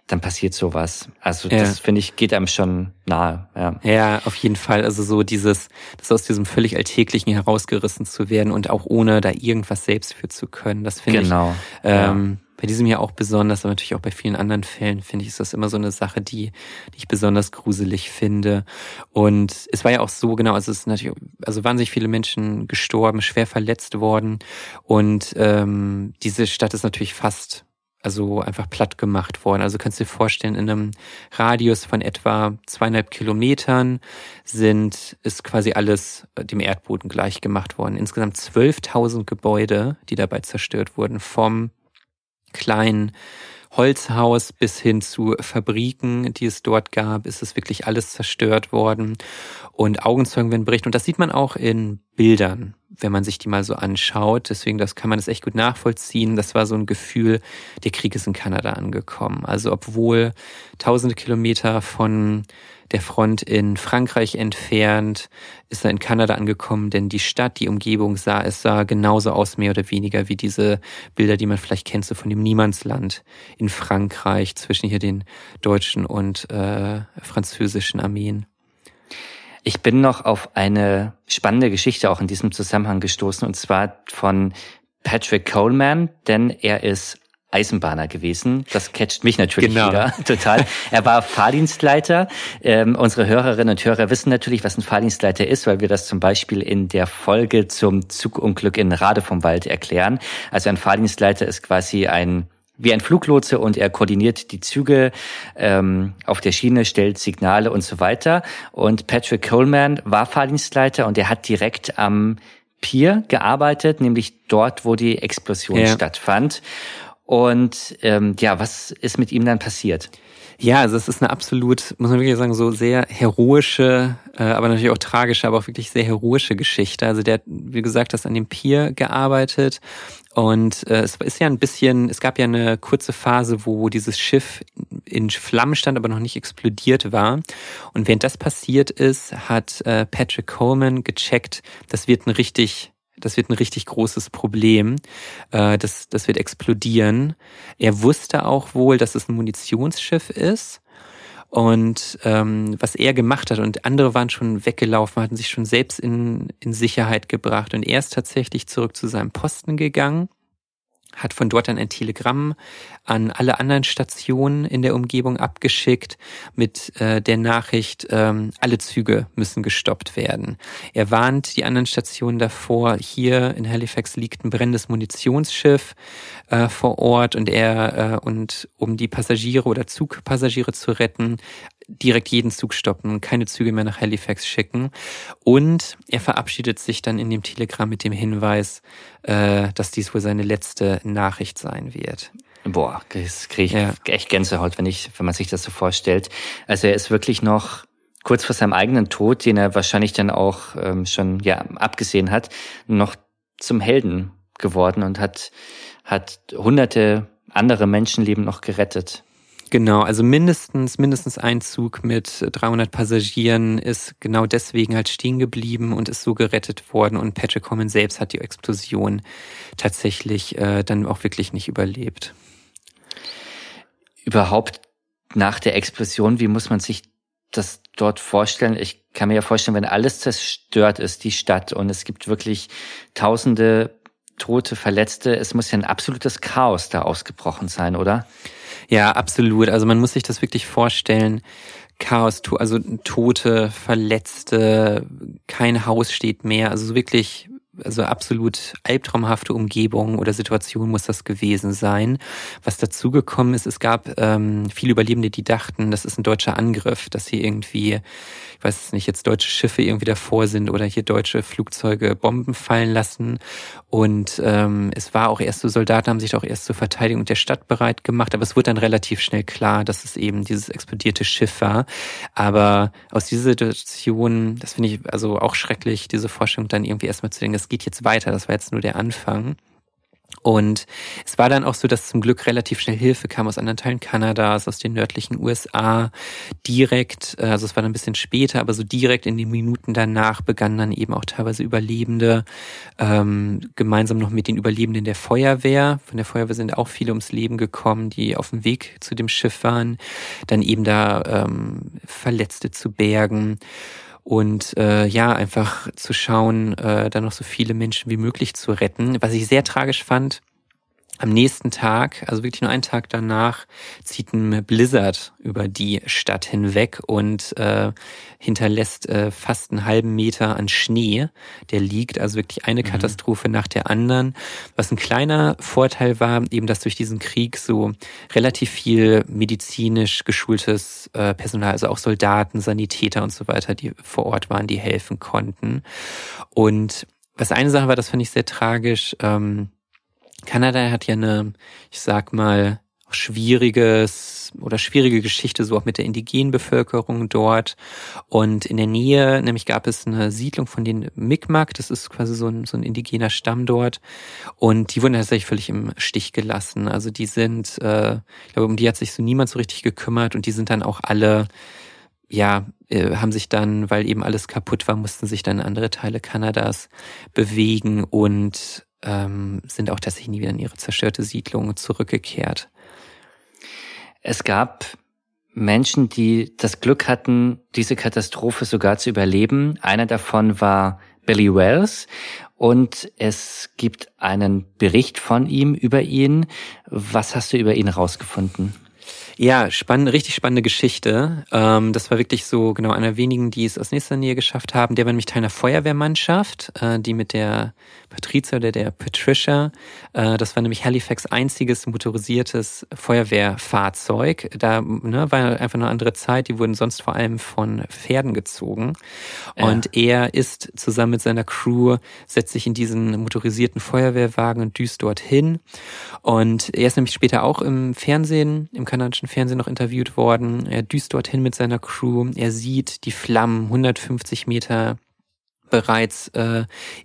dann passiert sowas. Also das, finde ich, geht einem schon nahe. Ja. Ja, auf jeden Fall. Also so das aus diesem völlig Alltäglichen herausgerissen zu werden und auch ohne da irgendwas selbst für zu können, das finde ich bei diesem hier auch besonders, aber natürlich auch bei vielen anderen Fällen, finde ich, ist das immer so eine Sache, die ich besonders gruselig finde. Und es war ja auch so, es ist natürlich, wahnsinnig viele Menschen gestorben, schwer verletzt worden, und diese Stadt ist natürlich fast... einfach platt gemacht worden. Also kannst du dir vorstellen, in einem Radius von etwa 2,5 Kilometern ist quasi alles dem Erdboden gleich gemacht worden. Insgesamt 12.000 Gebäude, die dabei zerstört wurden, vom kleinen Holzhaus bis hin zu Fabriken, die es dort gab, ist es wirklich alles zerstört worden. Und Augenzeugen werden berichtet. Und das sieht man auch in Bildern, wenn man sich die mal so anschaut. Deswegen kann man das echt gut nachvollziehen. Das war so ein Gefühl, der Krieg ist in Kanada angekommen. Also obwohl tausende Kilometer von der Front in Frankreich entfernt, ist er in Kanada angekommen, denn die Stadt, die Umgebung sah genauso aus, mehr oder weniger, wie diese Bilder, die man vielleicht kennt, so von dem Niemandsland in Frankreich zwischen hier den deutschen und französischen Armeen. Ich bin noch auf eine spannende Geschichte auch in diesem Zusammenhang gestoßen, und zwar von Patrick Coleman, denn er ist Eisenbahner gewesen. Das catcht mich natürlich wieder total. Er war Fahrdienstleiter. Unsere Hörerinnen und Hörer wissen natürlich, was ein Fahrdienstleiter ist, weil wir das zum Beispiel in der Folge zum Zugunglück in Radevormwald erklären. Also ein Fahrdienstleiter ist quasi wie ein Fluglotse, und er koordiniert die Züge auf der Schiene, stellt Signale und so weiter. Und Patrick Coleman war Fahrdienstleiter, und er hat direkt am Pier gearbeitet, nämlich dort, wo die Explosion stattfand. Und was ist mit ihm dann passiert? Ja, also es ist eine absolut, muss man wirklich sagen, so sehr heroische, aber natürlich auch tragische, aber auch wirklich sehr heroische Geschichte. Also der hat, wie gesagt, das an dem Pier gearbeitet, und es gab ja eine kurze Phase, wo dieses Schiff in Flammen stand, aber noch nicht explodiert war. Und während das passiert ist, hat Patrick Coleman gecheckt, das wird ein richtig großes Problem. Das wird explodieren. Er wusste auch wohl, dass es ein Munitionsschiff ist. Und was er gemacht hat, und andere waren schon weggelaufen, hatten sich schon selbst in Sicherheit gebracht. Und er ist tatsächlich zurück zu seinem Posten gegangen hat von dort dann ein Telegramm an alle anderen Stationen in der Umgebung abgeschickt mit der Nachricht, alle Züge müssen gestoppt werden. Er warnt die anderen Stationen davor, hier in Halifax liegt ein brennendes Munitionsschiff vor Ort und und um die Passagiere oder Zugpassagiere zu retten, direkt jeden Zug stoppen und keine Züge mehr nach Halifax schicken. Und er verabschiedet sich dann in dem Telegramm mit dem Hinweis, dass dies wohl seine letzte Nachricht sein wird. Boah, das kriege ich echt Gänsehaut, wenn man sich das so vorstellt. Also er ist wirklich noch kurz vor seinem eigenen Tod, den er wahrscheinlich dann auch schon abgesehen hat, noch zum Helden geworden und hat hunderte andere Menschenleben noch gerettet. Genau, also mindestens ein Zug mit 300 Passagieren ist genau deswegen halt stehen geblieben und ist so gerettet worden. Und Patrick Coleman selbst hat die Explosion tatsächlich dann auch wirklich nicht überlebt. Überhaupt nach der Explosion, wie muss man sich das dort vorstellen? Ich kann mir ja vorstellen, wenn alles zerstört ist, die Stadt, und es gibt wirklich tausende Tote, Verletzte, es muss ja ein absolutes Chaos da ausgebrochen sein, oder? Ja, absolut. Also man muss sich das wirklich vorstellen. Chaos, also Tote, Verletzte, kein Haus steht mehr. Also wirklich, also absolut albtraumhafte Umgebung oder Situation muss das gewesen sein. Was dazugekommen ist, es gab viele Überlebende, die dachten, das ist ein deutscher Angriff, dass hier irgendwie, ich weiß nicht, jetzt deutsche Schiffe irgendwie davor sind oder hier deutsche Flugzeuge Bomben fallen lassen. Und es war auch erst so, Soldaten haben sich doch erst zur Verteidigung der Stadt bereit gemacht, aber es wurde dann relativ schnell klar, dass es eben dieses explodierte Schiff war. Aber aus dieser Situation, das finde ich also auch schrecklich, diese Forschung dann irgendwie erstmal zu denken, es geht jetzt weiter, das war jetzt nur der Anfang. Und es war dann auch so, dass zum Glück relativ schnell Hilfe kam aus anderen Teilen Kanadas, aus den nördlichen USA, direkt, also es war dann ein bisschen später, aber so direkt in den Minuten danach begannen dann eben auch teilweise Überlebende, gemeinsam noch mit den Überlebenden der Feuerwehr. Von der Feuerwehr sind auch viele ums Leben gekommen, die auf dem Weg zu dem Schiff waren, dann eben da Verletzte zu bergen. Und einfach zu schauen, da noch so viele Menschen wie möglich zu retten. Was ich sehr tragisch fand, am nächsten Tag, also wirklich nur einen Tag danach, zieht ein Blizzard über die Stadt hinweg und hinterlässt fast einen halben Meter an Schnee, der liegt. Also wirklich eine Katastrophe nach der anderen. Was ein kleiner Vorteil war, eben dass durch diesen Krieg so relativ viel medizinisch geschultes Personal, also auch Soldaten, Sanitäter und so weiter, die vor Ort waren, die helfen konnten. Und was eine Sache war, das fand ich sehr tragisch, Kanada hat ja eine, ich sag mal, schwierige Geschichte, so auch mit der indigenen Bevölkerung dort. Und in der Nähe, nämlich gab es eine Siedlung von den Mi'kmaq, das ist quasi so ein indigener Stamm dort. Und die wurden tatsächlich völlig im Stich gelassen. Also die sind, ich glaube, um die hat sich so niemand so richtig gekümmert und die sind dann auch alle, haben sich dann, weil eben alles kaputt war, mussten sich dann in andere Teile Kanadas bewegen und sind auch tatsächlich nie wieder in ihre zerstörte Siedlung zurückgekehrt. Es gab Menschen, die das Glück hatten, diese Katastrophe sogar zu überleben. Einer davon war Billy Wells und es gibt einen Bericht von ihm über ihn. Was hast du über ihn rausgefunden? Ja, richtig spannende Geschichte. Das war wirklich so genau einer wenigen, die es aus nächster Nähe geschafft haben. Der war nämlich Teil einer Feuerwehrmannschaft, die mit der Patricia oder der Patricia, das war nämlich Halifax einziges motorisiertes Feuerwehrfahrzeug. Da war einfach eine andere Zeit, die wurden sonst vor allem von Pferden gezogen. Und er ist zusammen mit seiner Crew, setzt sich in diesen motorisierten Feuerwehrwagen und düst dorthin. Und er ist nämlich später auch im Fernsehen, im kanadischen Fernsehen noch interviewt worden. Er düst dorthin mit seiner Crew. Er sieht die Flammen 150 Meter bereits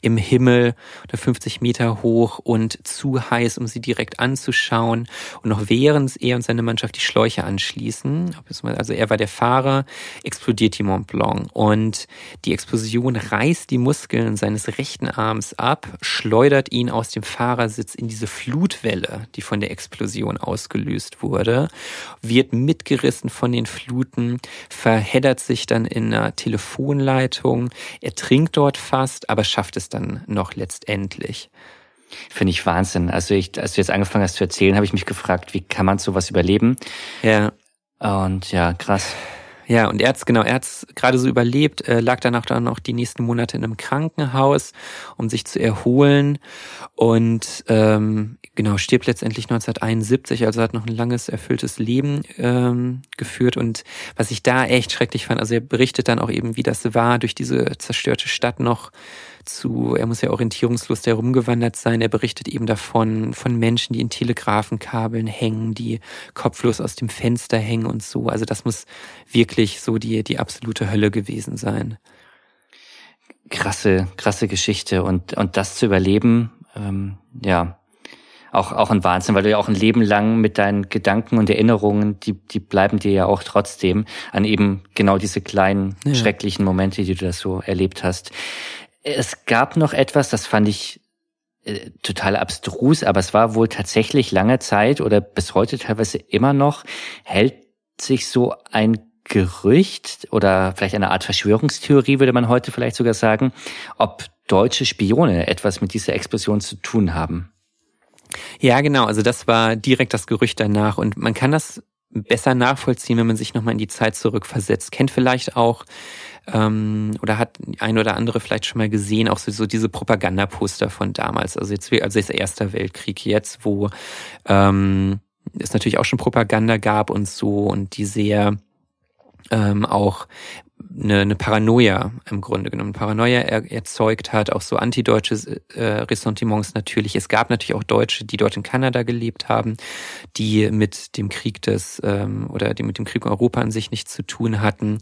im Himmel oder 50 Meter hoch und zu heiß, um sie direkt anzuschauen. Und noch während er und seine Mannschaft die Schläuche anschließen, also er war der Fahrer, explodiert die Mont Blanc. Und die Explosion reißt die Muskeln seines rechten Arms ab, schleudert ihn aus dem Fahrersitz in diese Flutwelle, die von der Explosion ausgelöst wurde, wird mitgerissen von den Fluten, verheddert sich dann in einer Telefonleitung, ertrinkt dort fast, aber schafft es dann noch letztendlich. Finde ich Wahnsinn. Also als du jetzt angefangen hast zu erzählen, habe ich mich gefragt, wie kann man sowas überleben? Ja. Und ja, krass. Ja, und er hat's gerade so überlebt, lag danach dann auch die nächsten Monate in einem Krankenhaus, um sich zu erholen, und stirbt letztendlich 1971, also hat noch ein langes, erfülltes Leben geführt. Und was ich da echt schrecklich fand, also er berichtet dann auch eben, wie das war, durch diese zerstörte Stadt noch zu, er muss ja orientierungslos da rumgewandert sein, er berichtet eben davon, von Menschen, die in Telegrafenkabeln hängen, die kopflos aus dem Fenster hängen und so. Also das muss wirklich so die absolute Hölle gewesen sein. Krasse Geschichte, und das zu überleben, auch ein Wahnsinn, weil du ja auch ein Leben lang mit deinen Gedanken und Erinnerungen, die bleiben dir ja auch trotzdem an eben genau diese kleinen, schrecklichen Momente, die du da so erlebt hast. Es gab noch etwas, das fand ich total abstrus, aber es war wohl tatsächlich lange Zeit oder bis heute teilweise immer noch, hält sich so ein Gerücht oder vielleicht eine Art Verschwörungstheorie, würde man heute vielleicht sogar sagen, ob deutsche Spione etwas mit dieser Explosion zu tun haben. Ja, genau. Also das war direkt das Gerücht danach, und man kann das besser nachvollziehen, wenn man sich nochmal in die Zeit zurückversetzt. Kennt vielleicht auch oder hat ein oder andere vielleicht schon mal gesehen, auch so diese Propagandaposter von damals. Also jetzt ist Erster Weltkrieg jetzt, wo es natürlich auch schon Propaganda gab und so, und die sehr auch eine Paranoia im Grunde genommen, erzeugt hat, auch so antideutsche Ressentiments natürlich. Es gab natürlich auch Deutsche, die dort in Kanada gelebt haben, die mit dem Krieg die mit dem Krieg in Europa an sich nichts zu tun hatten,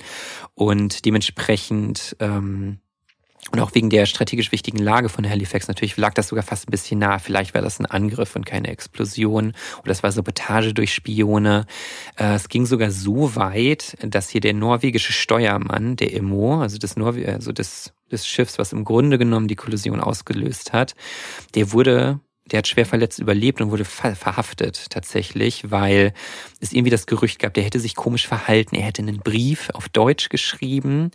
und dementsprechend und auch wegen der strategisch wichtigen Lage von Halifax natürlich lag das sogar fast ein bisschen nah. Vielleicht war das ein Angriff und keine Explosion, oder es war Sabotage durch Spione. Es ging sogar so weit, dass hier der norwegische Steuermann, der IMO, also des Schiffs, was im Grunde genommen die Kollision ausgelöst hat, der hat schwer verletzt überlebt und wurde verhaftet tatsächlich, weil es irgendwie das Gerücht gab, der hätte sich komisch verhalten. Er hätte einen Brief auf Deutsch geschrieben,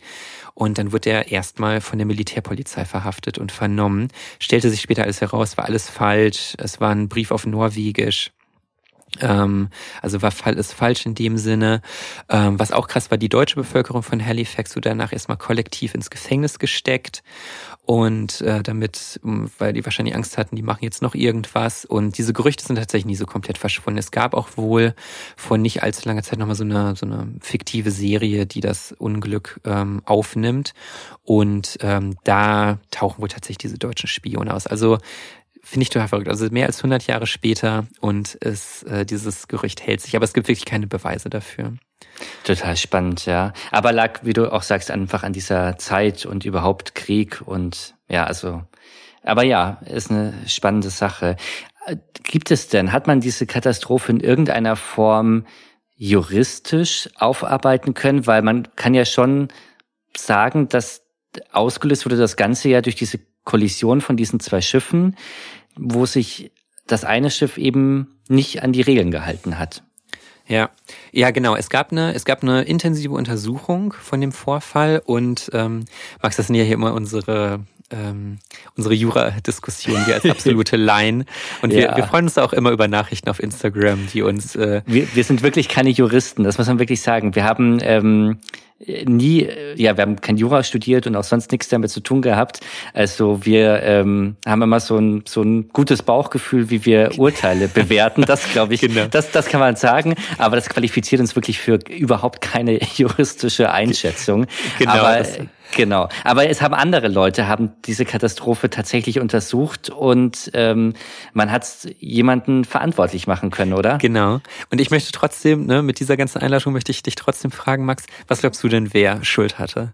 und dann wurde er erstmal von der Militärpolizei verhaftet und vernommen. Stellte sich später alles heraus, war alles falsch. Es war ein Brief auf Norwegisch. Also war alles falsch in dem Sinne. Was auch krass war, die deutsche Bevölkerung von Halifax wurde danach erstmal kollektiv ins Gefängnis gesteckt, und damit, weil die wahrscheinlich Angst hatten, die machen jetzt noch irgendwas, und diese Gerüchte sind tatsächlich nie so komplett verschwunden. Es gab auch wohl vor nicht allzu langer Zeit nochmal so eine fiktive Serie, die das Unglück aufnimmt, und da tauchen wohl tatsächlich diese deutschen Spione aus. Also finde ich total verrückt. Also mehr als 100 Jahre später, und dieses Gerücht hält sich. Aber es gibt wirklich keine Beweise dafür. Total spannend, ja. Aber lag, wie du auch sagst, einfach an dieser Zeit und überhaupt Krieg und ja, also. Aber ja, ist eine spannende Sache. Gibt es denn, hat man diese Katastrophe in irgendeiner Form juristisch aufarbeiten können? Weil man kann ja schon sagen, dass ausgelöst wurde das Ganze ja durch diese Kollision von diesen zwei Schiffen, wo sich das eine Schiff eben nicht an die Regeln gehalten hat. Ja, genau. Es gab eine intensive Untersuchung von dem Vorfall, und Max, das sind ja hier immer unsere Jura-Diskussion, wir als absolute Laien. Und wir freuen uns auch immer über Nachrichten auf Instagram, die uns... Wir sind wirklich keine Juristen, das muss man wirklich sagen. Wir haben wir haben kein Jura studiert und auch sonst nichts damit zu tun gehabt. Also wir haben immer so ein gutes Bauchgefühl, wie wir Urteile bewerten. Das glaube ich, genau. Das kann man sagen. Aber das qualifiziert uns wirklich für überhaupt keine juristische Einschätzung. Genau. Aber es haben andere Leute diese Katastrophe tatsächlich untersucht, und man hat es jemanden verantwortlich machen können, oder? Genau. Und ich möchte trotzdem, mit dieser ganzen Einleitung möchte ich dich trotzdem fragen, Max, was glaubst du denn, wer Schuld hatte?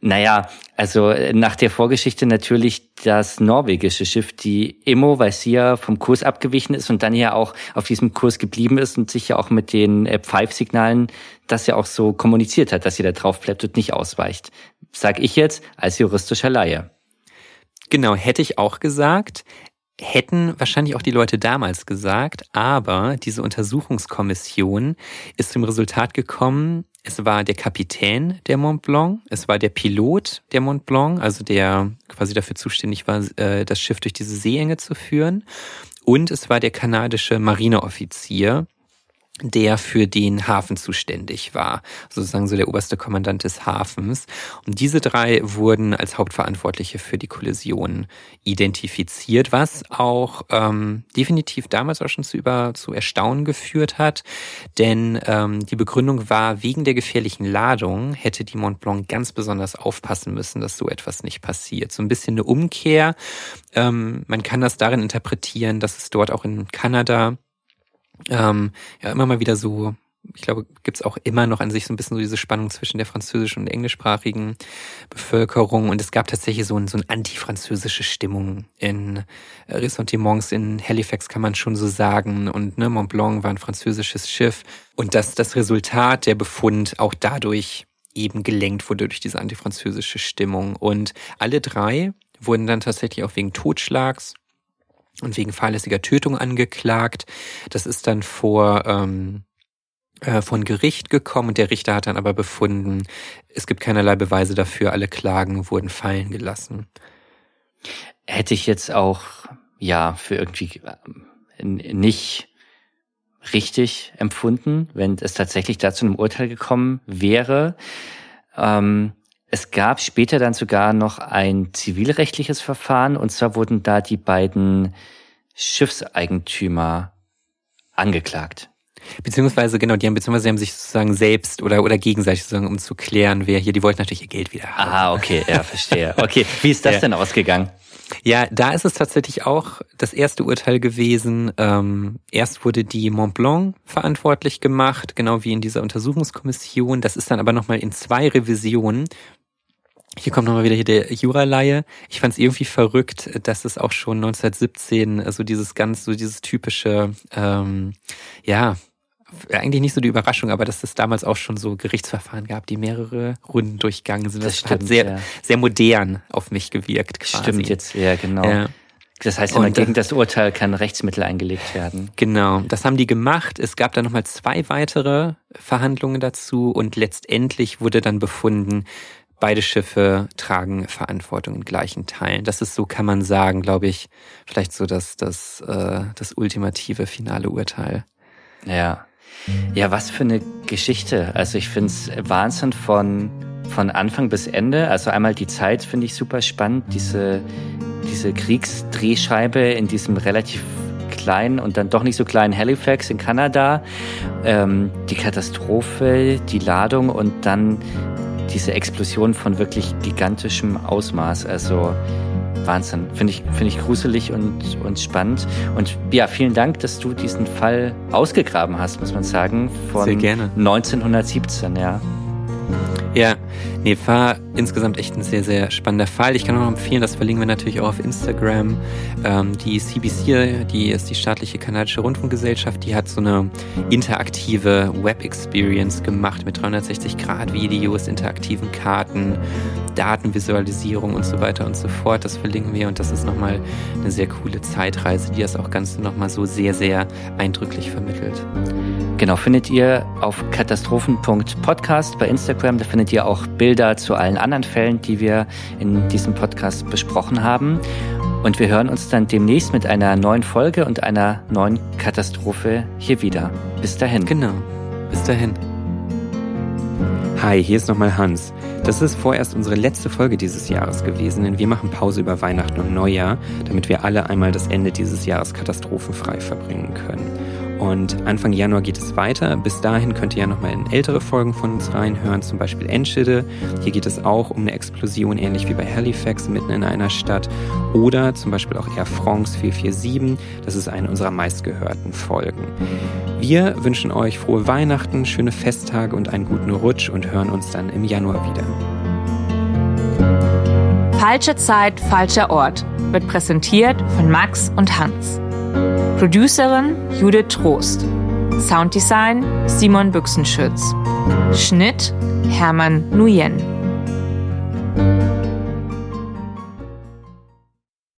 Naja, also nach der Vorgeschichte natürlich das norwegische Schiff, die IMO, weil sie ja vom Kurs abgewichen ist und dann ja auch auf diesem Kurs geblieben ist und sich ja auch mit den Pfeifsignalen das ja auch so kommuniziert hat, dass sie da drauf bleibt und nicht ausweicht. Sag ich jetzt als juristischer Laie. Genau, hätte ich auch gesagt. Hätten wahrscheinlich auch die Leute damals gesagt, aber diese Untersuchungskommission ist zum Resultat gekommen, Es war der Kapitän der Mont Blanc, es war der Pilot der Mont Blanc, also der quasi dafür zuständig war, das Schiff durch diese Seeenge zu führen. Und es war der kanadische Marineoffizier, der für den Hafen zuständig war, sozusagen so der oberste Kommandant des Hafens. Und diese drei wurden als Hauptverantwortliche für die Kollision identifiziert, was auch definitiv damals auch schon zu Erstaunen geführt hat, denn die Begründung war, wegen der gefährlichen Ladung hätte die Mont Blanc ganz besonders aufpassen müssen, dass so etwas nicht passiert. So ein bisschen eine Umkehr. Man kann das darin interpretieren, dass es dort auch in Kanada immer mal wieder so, ich glaube, gibt's auch immer noch an sich so ein bisschen so diese Spannung zwischen der französischen und englischsprachigen Bevölkerung, und es gab tatsächlich so eine antifranzösische Stimmung in Ressentiments in Halifax, kann man schon so sagen, und ne, Mont Blanc war ein französisches Schiff, und dass das Resultat, der Befund, auch dadurch eben gelenkt wurde durch diese antifranzösische Stimmung, und alle drei wurden dann tatsächlich auch wegen Totschlags und wegen fahrlässiger Tötung angeklagt. Das ist dann vor ein Gericht gekommen, und der Richter hat dann aber befunden, es gibt keinerlei Beweise dafür, alle Klagen wurden fallen gelassen. Hätte ich jetzt auch, ja, für irgendwie nicht richtig empfunden, wenn es tatsächlich da zu einem Urteil gekommen wäre. Es gab später dann sogar noch ein zivilrechtliches Verfahren, und zwar wurden da die beiden Schiffseigentümer angeklagt. Beziehungsweise haben sich sozusagen selbst oder gegenseitig sozusagen, um zu klären, wer hier, die wollten natürlich ihr Geld wieder haben. Ah, okay, ja, verstehe. Okay, wie ist das denn ausgegangen? Ja, da ist es tatsächlich auch das erste Urteil gewesen. Erst wurde die Mont Blanc verantwortlich gemacht, genau wie in dieser Untersuchungskommission. Das ist dann aber nochmal in 2 Revisionen. Hier kommt nochmal wieder der Juraleihe. Ich fand es irgendwie verrückt, dass es auch schon 1917 dieses typische, eigentlich nicht so die Überraschung, aber dass es damals auch schon so Gerichtsverfahren gab, die mehrere Runden durchgegangen sind. Das stimmt, hat sehr, sehr modern auf mich gewirkt quasi. Stimmt jetzt, ja, genau. Das heißt, gegen das Urteil kann Rechtsmittel eingelegt werden. Genau, das haben die gemacht. Es gab dann nochmal 2 weitere Verhandlungen dazu, und letztendlich wurde dann befunden, beide Schiffe tragen Verantwortung in gleichen Teilen. Das ist, so kann man sagen, glaube ich, vielleicht so das ultimative finale Urteil. Ja. Ja, was für eine Geschichte. Also ich finde es Wahnsinn von Anfang bis Ende. Also einmal die Zeit finde ich super spannend. Diese Kriegsdrehscheibe in diesem relativ kleinen und dann doch nicht so kleinen Halifax in Kanada. Die Katastrophe, die Ladung und dann diese Explosion von wirklich gigantischem Ausmaß. Also Wahnsinn. Finde ich gruselig und spannend. Und ja, vielen Dank, dass du diesen Fall ausgegraben hast, muss man sagen. Von 1917, ja. Ja, war insgesamt echt ein sehr, sehr spannender Fall. Ich kann auch empfehlen, das verlinken wir natürlich auch auf Instagram. Die CBC, die ist die staatliche kanadische Rundfunkgesellschaft, die hat so eine interaktive Web-Experience gemacht mit 360-Grad-Videos, interaktiven Karten, Datenvisualisierung und so weiter und so fort. Das verlinken wir, und das ist nochmal eine sehr coole Zeitreise, die das auch Ganze nochmal so sehr, sehr eindrücklich vermittelt. Genau, findet ihr auf katastrophen.podcast bei Instagram. Da findet ihr auch Bilder zu allen anderen Fällen, die wir in diesem Podcast besprochen haben. Und wir hören uns dann demnächst mit einer neuen Folge und einer neuen Katastrophe hier wieder. Bis dahin. Genau, bis dahin. Hi, hier ist nochmal Hans. Das ist vorerst unsere letzte Folge dieses Jahres gewesen, denn wir machen Pause über Weihnachten und Neujahr, damit wir alle einmal das Ende dieses Jahres katastrophenfrei verbringen können. Und Anfang Januar geht es weiter. Bis dahin könnt ihr ja nochmal in ältere Folgen von uns reinhören, zum Beispiel Enschede. Hier geht es auch um eine Explosion, ähnlich wie bei Halifax, mitten in einer Stadt. Oder zum Beispiel auch Air France 447. Das ist eine unserer meistgehörten Folgen. Wir wünschen euch frohe Weihnachten, schöne Festtage und einen guten Rutsch und hören uns dann im Januar wieder. Falsche Zeit, falscher Ort wird präsentiert von Max und Hans. Producerin Judith Trost, Sounddesign Simon Büchsenschütz, Schnitt Hermann Nuyen.